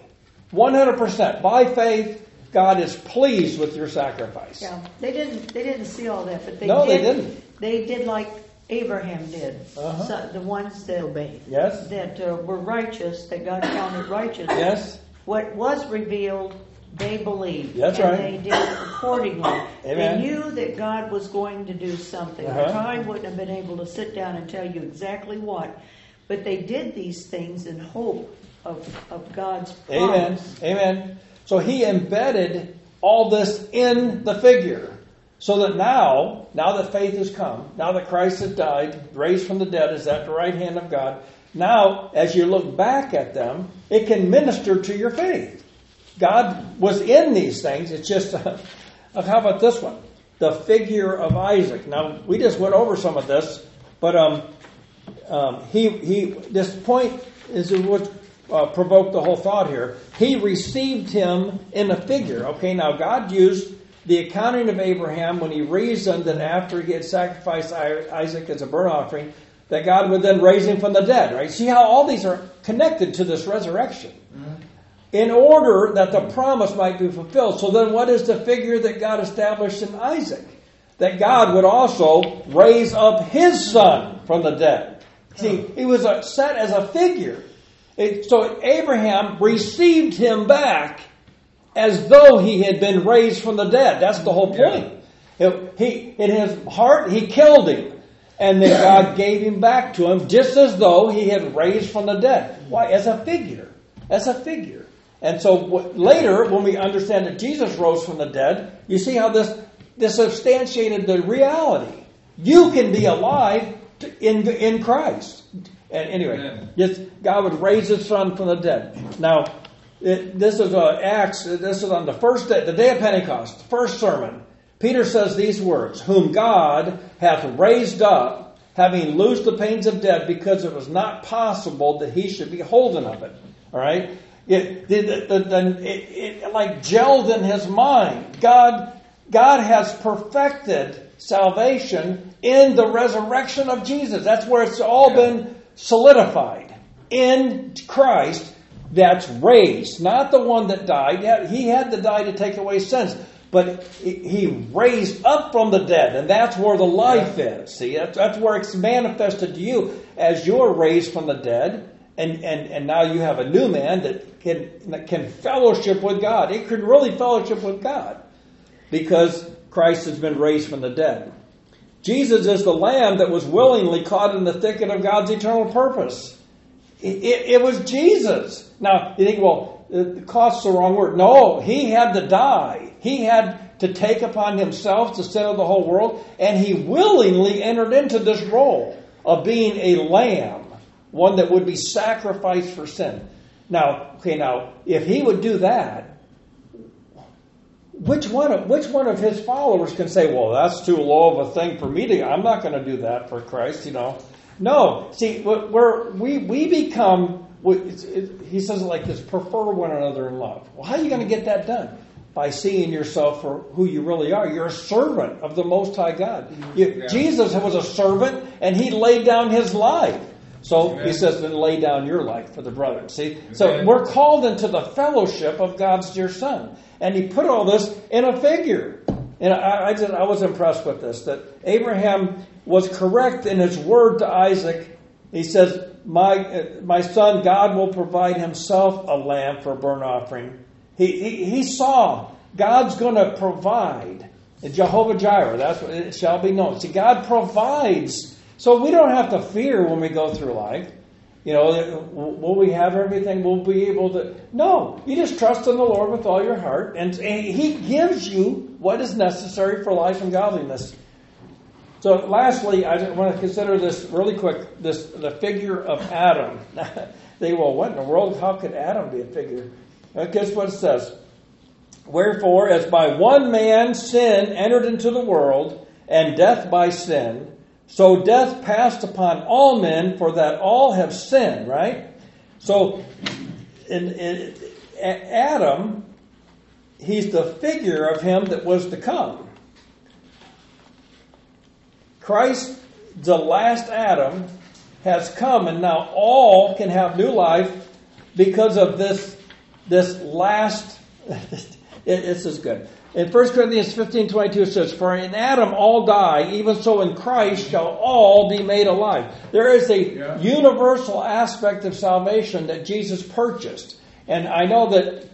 100%. By faith, God is pleased with your sacrifice. Yeah, they didn't see all that, but they didn't. They did like Abraham did. Uh-huh. So the ones that obeyed, that were righteous, that God counted righteous. Yes, what was revealed. They believed. That's right. And they did accordingly. Amen. They knew that God was going to do something. Uh-huh. I wouldn't have been able to sit down and tell you exactly what, but they did these things in hope of God's promise. Amen. Amen. So he embedded all this in the figure, so that now that faith has come, now that Christ has died, raised from the dead, is at the right hand of God. Now, as you look back at them, it can minister to your faith. God was in these things. It's just, how about this one? The figure of Isaac. Now, we just went over some of this, but this point is what provoked the whole thought here. He received him in a figure. Okay, now God used the accounting of Abraham when he reasoned that after he had sacrificed Isaac as a burnt offering, that God would then raise him from the dead, right? See how all these are connected to this resurrection. Mm-hmm. In order that the promise might be fulfilled. So then what is the figure that God established in Isaac? That God would also raise up his son from the dead. See, he was set as a figure. So Abraham received him back as though he had been raised from the dead. That's the whole point. In his heart, he killed him. And then God gave him back to him just as though he had raised from the dead. Why? As a figure. As a figure. And so later, when we understand that Jesus rose from the dead, you see how this substantiated the reality. You can be alive in Christ. And anyway, God would raise His Son from the dead. Now, this is Acts. This is on the first day, the day of Pentecost, the first sermon. Peter says these words: "Whom God hath raised up, having loosed the pains of death, because it was not possible that He should be holden of it." All right. It like gelled in his mind. God has perfected salvation in the resurrection of Jesus. That's where it's all been solidified. In Christ that's raised. Not the one that died. He had to die to take away sins. But he raised up from the dead. And that's where the life is. See, that's where it's manifested to you as you're raised from the dead. And now you have a new man that can fellowship with God. It can really fellowship with God because Christ has been raised from the dead. Jesus is the lamb that was willingly caught in the thicket of God's eternal purpose. It was Jesus. Now, you think, well, cost's the wrong word. No, he had to die. He had to take upon himself the sin of the whole world, and he willingly entered into this role of being a lamb. One that would be sacrificed for sin. Now, if he would do that, Which one of his followers can say, well, that's too low of a thing for me to, I'm not going to do that for Christ, you know. No. See, we become, he says it like this, prefer one another in love. Well, how are you going to get that done? By seeing yourself for who you really are. You're a servant of the Most High God. Yeah. Jesus was a servant, and he laid down his life. So Amen. He says, then lay down your life for the brethren. See? Amen. So we're called into the fellowship of God's dear Son. And he put all this in a figure. And I was impressed with this, that Abraham was correct in his word to Isaac. He says, my son, God will provide himself a lamb for burnt offering. He saw God's going to provide. Jehovah Jireh, that's what it shall be known. See, God provides. So we don't have to fear when we go through life. You know, will we have everything? Will we be able to? No, you just trust in the Lord with all your heart. And he gives you what is necessary for life and godliness. So lastly, I want to consider this really quick, the figure of Adam. They will, what in the world? How could Adam be a figure? Guess what it says. Wherefore, as by one man sin entered into the world, and death by sin, so death passed upon all men, for that all have sinned, right? So, in Adam, he's the figure of him that was to come. Christ, the last Adam, has come, and now all can have new life because of this last, this is good. In 1 Corinthians 15:22 it says, for in Adam all die, even so in Christ shall all be made alive. There is a universal aspect of salvation that Jesus purchased. And I know that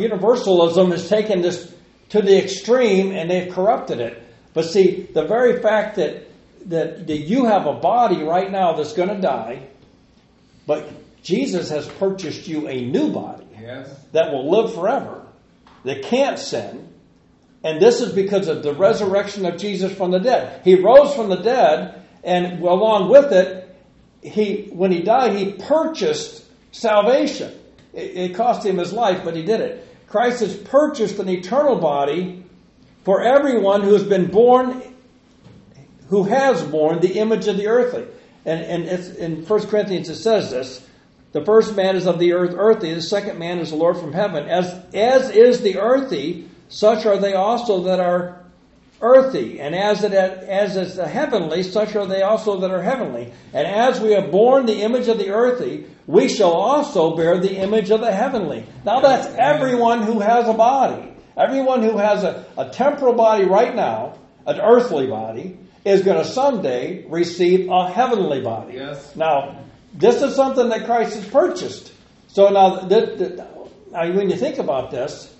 universalism has taken this to the extreme and they've corrupted it. But see, the very fact that you have a body right now that's going to die, but Jesus has purchased you a new body that will live forever, that can't sin. And this is because of the resurrection of Jesus from the dead. He rose from the dead, and along with it, when he died, he purchased salvation. It cost him his life, but he did it. Christ has purchased an eternal body for everyone who has been born, who has borne the image of the earthly. And it's, in 1 Corinthians it says this, the first man is of the earth, earthy. The second man is the Lord from heaven. As is the earthy, such are they also that are earthy. And as is the heavenly, such are they also that are heavenly. And as we have borne the image of the earthy, we shall also bear the image of the heavenly. Now that's everyone who has a body. Everyone who has a temporal body right now, an earthly body, is going to someday receive a heavenly body. Yes. Now, this is something that Christ has purchased. So now, when you think about this,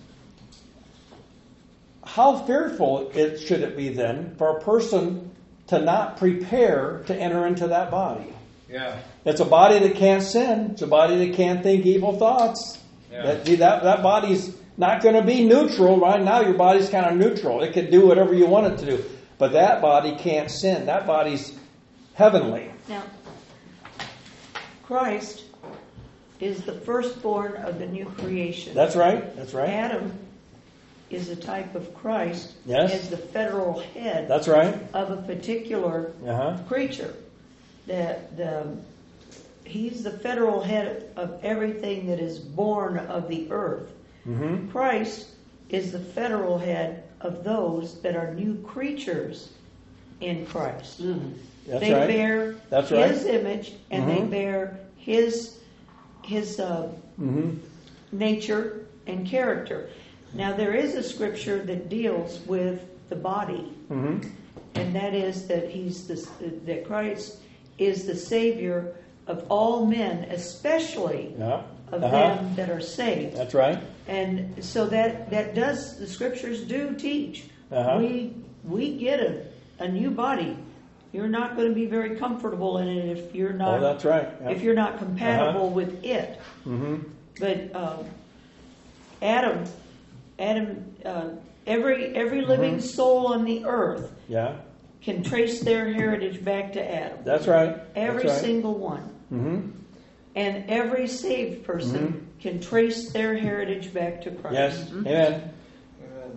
how fearful should it be then for a person to not prepare to enter into that body? Yeah, it's a body that can't sin. It's a body that can't think evil thoughts. Yeah. That body's not going to be neutral. Right now, your body's kind of neutral. It can do whatever you want it to do. But that body can't sin. That body's heavenly. Now, Christ is the firstborn of the new creation. That's right. That's right. Adam is a type of Christ as the federal head of a particular creature. He's the federal head of everything that is born of the earth. Mm-hmm. Christ is the federal head of those that are new creatures in Christ. Mm-hmm. They bear his image, and they bear his nature and character. Now, there is a scripture that deals with the body, and that is that that Christ is the Savior of all men, especially of them that are saved. That's right. And so the scriptures do teach. We get a new body. You're not going to be very comfortable in it if you're not. Oh, that's right. Yep. If you're not compatible with it. Mm-hmm. But Adam, every living soul on the earth can trace their heritage back to Adam. That's right. Every single one. Mm-hmm. And every saved person can trace their heritage back to Christ. Yes. Mm-hmm. Amen.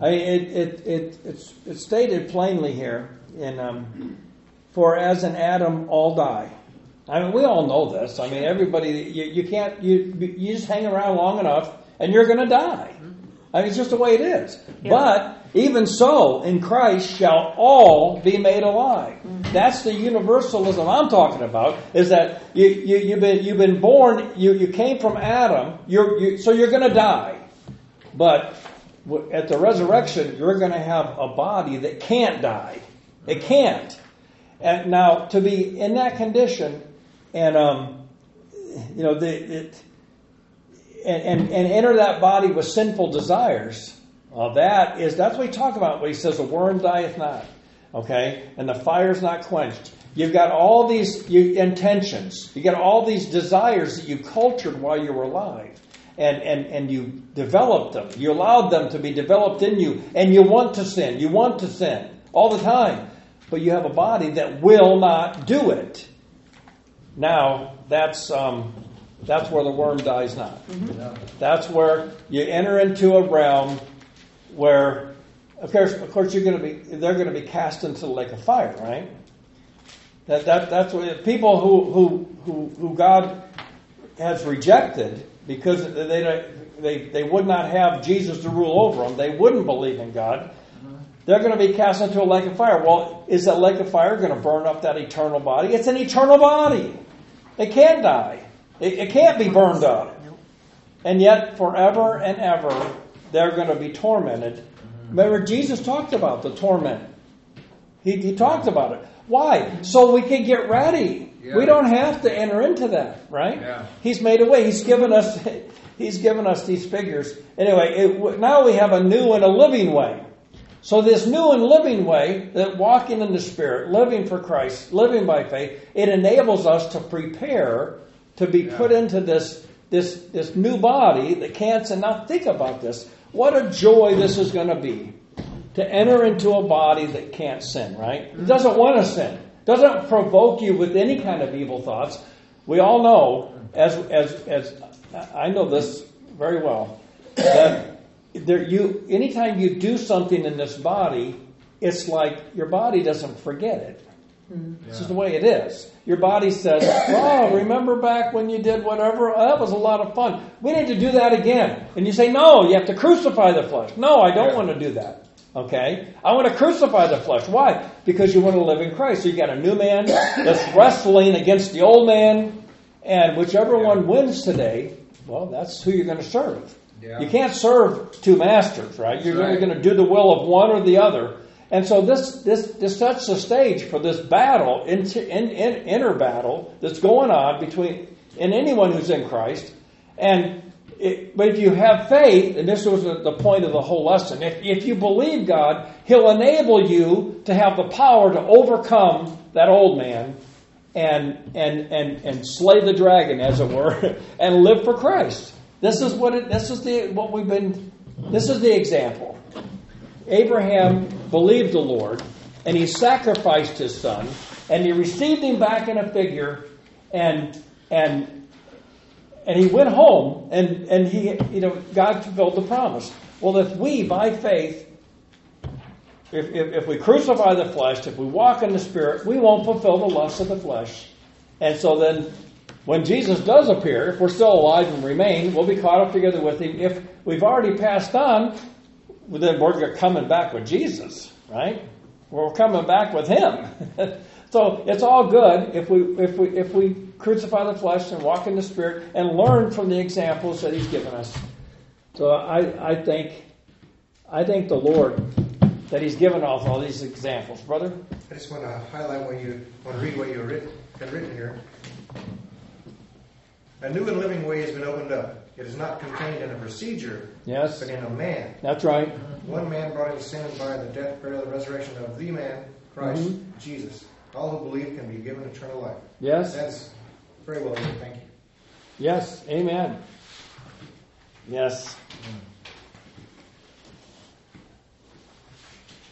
It's stated plainly here in for as in Adam all die. I mean, we all know this. I mean, everybody, you just hang around long enough and you're going to die. I mean, it's just the way it is. Yeah. But even so, in Christ shall all be made alive. Mm-hmm. That's the universalism I'm talking about. Is that you've been born, you came from Adam, so you're going to die, but at the resurrection you're going to have a body that can't die. It can't. And now to be in that condition, and and enter that body with sinful desires. That's what he talked about when he says the worm dieth not, okay, and the fire's not quenched. You've got all these intentions, you got all these desires that you cultured while you were alive, and you developed them, you allowed them to be developed in you, and you want to sin all the time, but you have a body that will not do it. Now that's where the worm dies not. Mm-hmm. Yeah. That's where you enter into a realm where, of course, they're going to be cast into the lake of fire, right? That's what people who God has rejected because they would not have Jesus to rule over them. They wouldn't believe in God. They're going to be cast into a lake of fire. Well, is that lake of fire going to burn up that eternal body? It's an eternal body. It can't die. It can't be burned up. And yet, forever and ever, they're going to be tormented. Remember, Jesus talked about the torment. He talked about it. Why? So we can get ready. Yeah. We don't have to enter into that, right? Yeah. He's made a way. He's given us these figures. Anyway, now we have a new and a living way. So this new and living way, that walking in the Spirit, living for Christ, living by faith, it enables us to prepare to be put into this new body that can't sin. Now think about this. What a joy this is going to be to enter into a body that can't sin, right? It doesn't want to sin. Doesn't provoke you with any kind of evil thoughts. We all know, as I know this very well, that anytime you do something in this body, it's like your body doesn't forget it. Mm-hmm. Yeah. This is the way it is. Your body says, "Oh, remember back when you did whatever? Oh, that was a lot of fun. We need to do that again." And you say, "No, you have to crucify the flesh." No, I don't want to do that. Okay, I want to crucify the flesh. Why? Because you want to live in Christ. So you got a new man that's wrestling against the old man, and whichever one wins today, well, that's who you're going to serve. Yeah. You can't serve two masters, right? You're either going to do the will of one or the other. And so this sets the stage for this battle, inner battle that's going on between anyone who's in Christ. But if you have faith, and this was the point of the whole lesson, if you believe God, He'll enable you to have the power to overcome that old man and slay the dragon, as it were, and live for Christ. This is the example. Abraham believed the Lord, and he sacrificed his son, and he received him back in a figure, and he went home, and he, God fulfilled the promise. Well, if we by faith, if we crucify the flesh, if we walk in the Spirit, we won't fulfill the lusts of the flesh, and so then, when Jesus does appear, if we're still alive and remain, we'll be caught up together with Him. If we've already passed on, then we're coming back with Jesus, right? We're coming back with Him. So it's all good if we crucify the flesh and walk in the Spirit and learn from the examples that He's given us. So I thank the Lord that He's given us all these examples, brother. I just want to highlight what you had written here. A new and living way has been opened up. It is not contained in a procedure, but in a man. That's right. One man brought in sin by the death, burial, and resurrection of the man, Christ, Jesus. All who believe can be given eternal life. Yes. That's very well written. Thank you. Yes. Amen. Yes.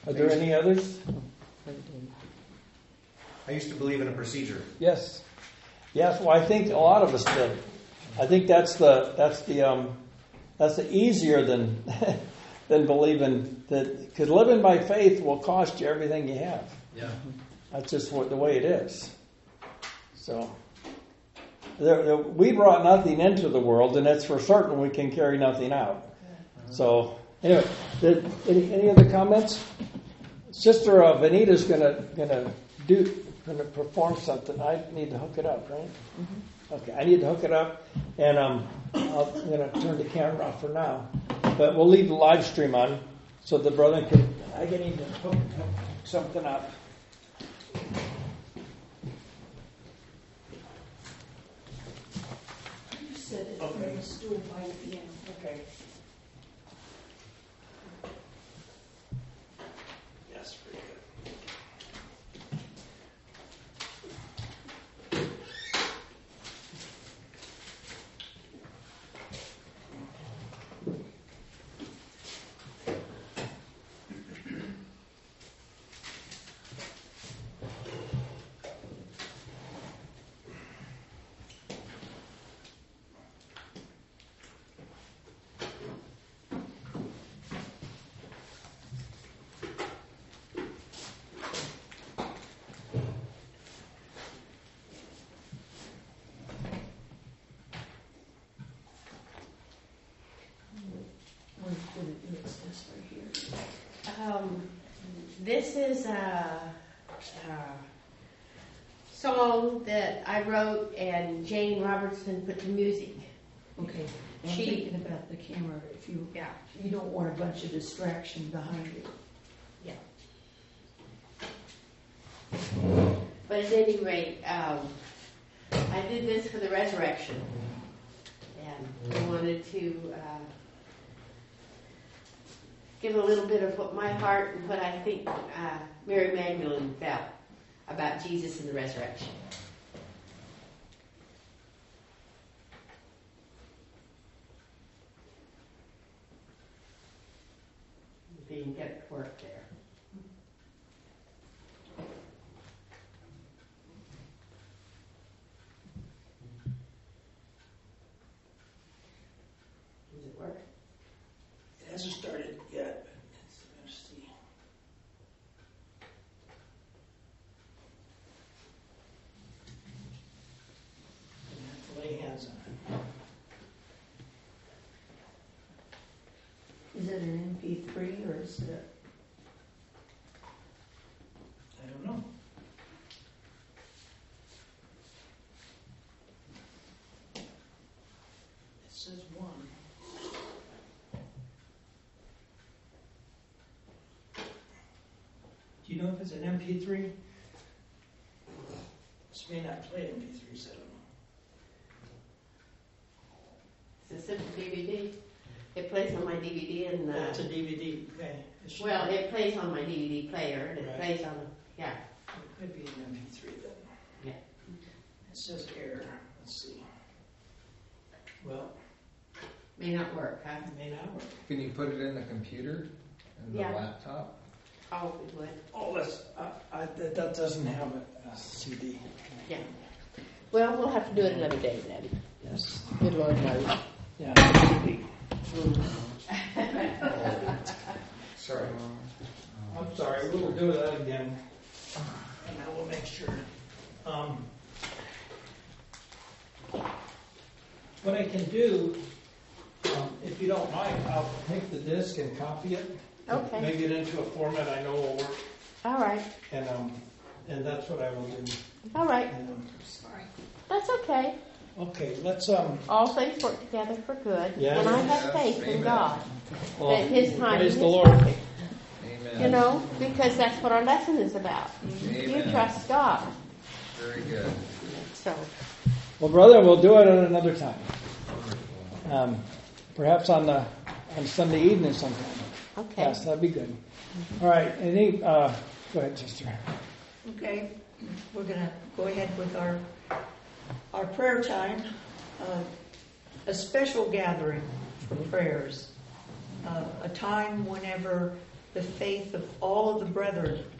Are there any others? I used to believe in a procedure. Yes. Yes, well, I think a lot of us did. I think that's the easier than than believing that, because living by faith will cost you everything you have. Yeah, that's just what the way it is. So we brought nothing into the world, and it's for certain we can carry nothing out. So anyway, any other comments? Sister Vanita's gonna perform something. I need to hook it up, right? Mm-hmm. Okay, I need to hook it up, and I'm gonna turn the camera off for now. But we'll leave the live stream on so the brother can. I need to hook something up. You said it from the stool by the end. Okay. This is a song that I wrote and Jane Robertson put to music. Okay. I'm thinking about the camera. If you you don't want a bunch of distraction behind you. Yeah. But at any rate, I did this for the resurrection, and I wanted to. Give a little bit of what my heart and what I think Mary Magdalene felt about Jesus and the resurrection. Being kept at work there. Does it work? It hasn't started. Or is it? I don't know. It says one. Do you know if it's an MP3? This may not play MP3s, I don't know. It's a simple DVD. It plays on my DVD and it's a DVD. Okay. Well, it plays on my DVD player and it plays on It could be an MP3 then. Yeah. It says error. Let's see. Well, may not work. Huh? It may not work. Can you put it in the computer and the laptop? Oh, it would. Oh, that doesn't have a CD. Yeah. Well, we'll have to do it another day then. Yes. Good Lord knows. Yeah. CD. Sorry. I'm sorry. We will do that again, and I will make sure. What I can do, if you don't mind, I'll take the disc and copy it. Okay. Make it into a format I know will work. All right. And that's what I will do. All right. And, sorry. That's okay. Okay, let's all things work together for good. Yeah, and I have faith in God that His time is perfect. Amen. You know, because that's what our lesson is about. Amen. You trust God. Very good. So, well, brother, we'll do it at another time. Perhaps on Sunday evening sometime. Okay. Yes, that'd be good. Mm-hmm. All right. Any? Go ahead, sister. Okay, we're gonna go ahead with our prayer time, a special gathering for prayers, a time whenever the faith of all of the brethren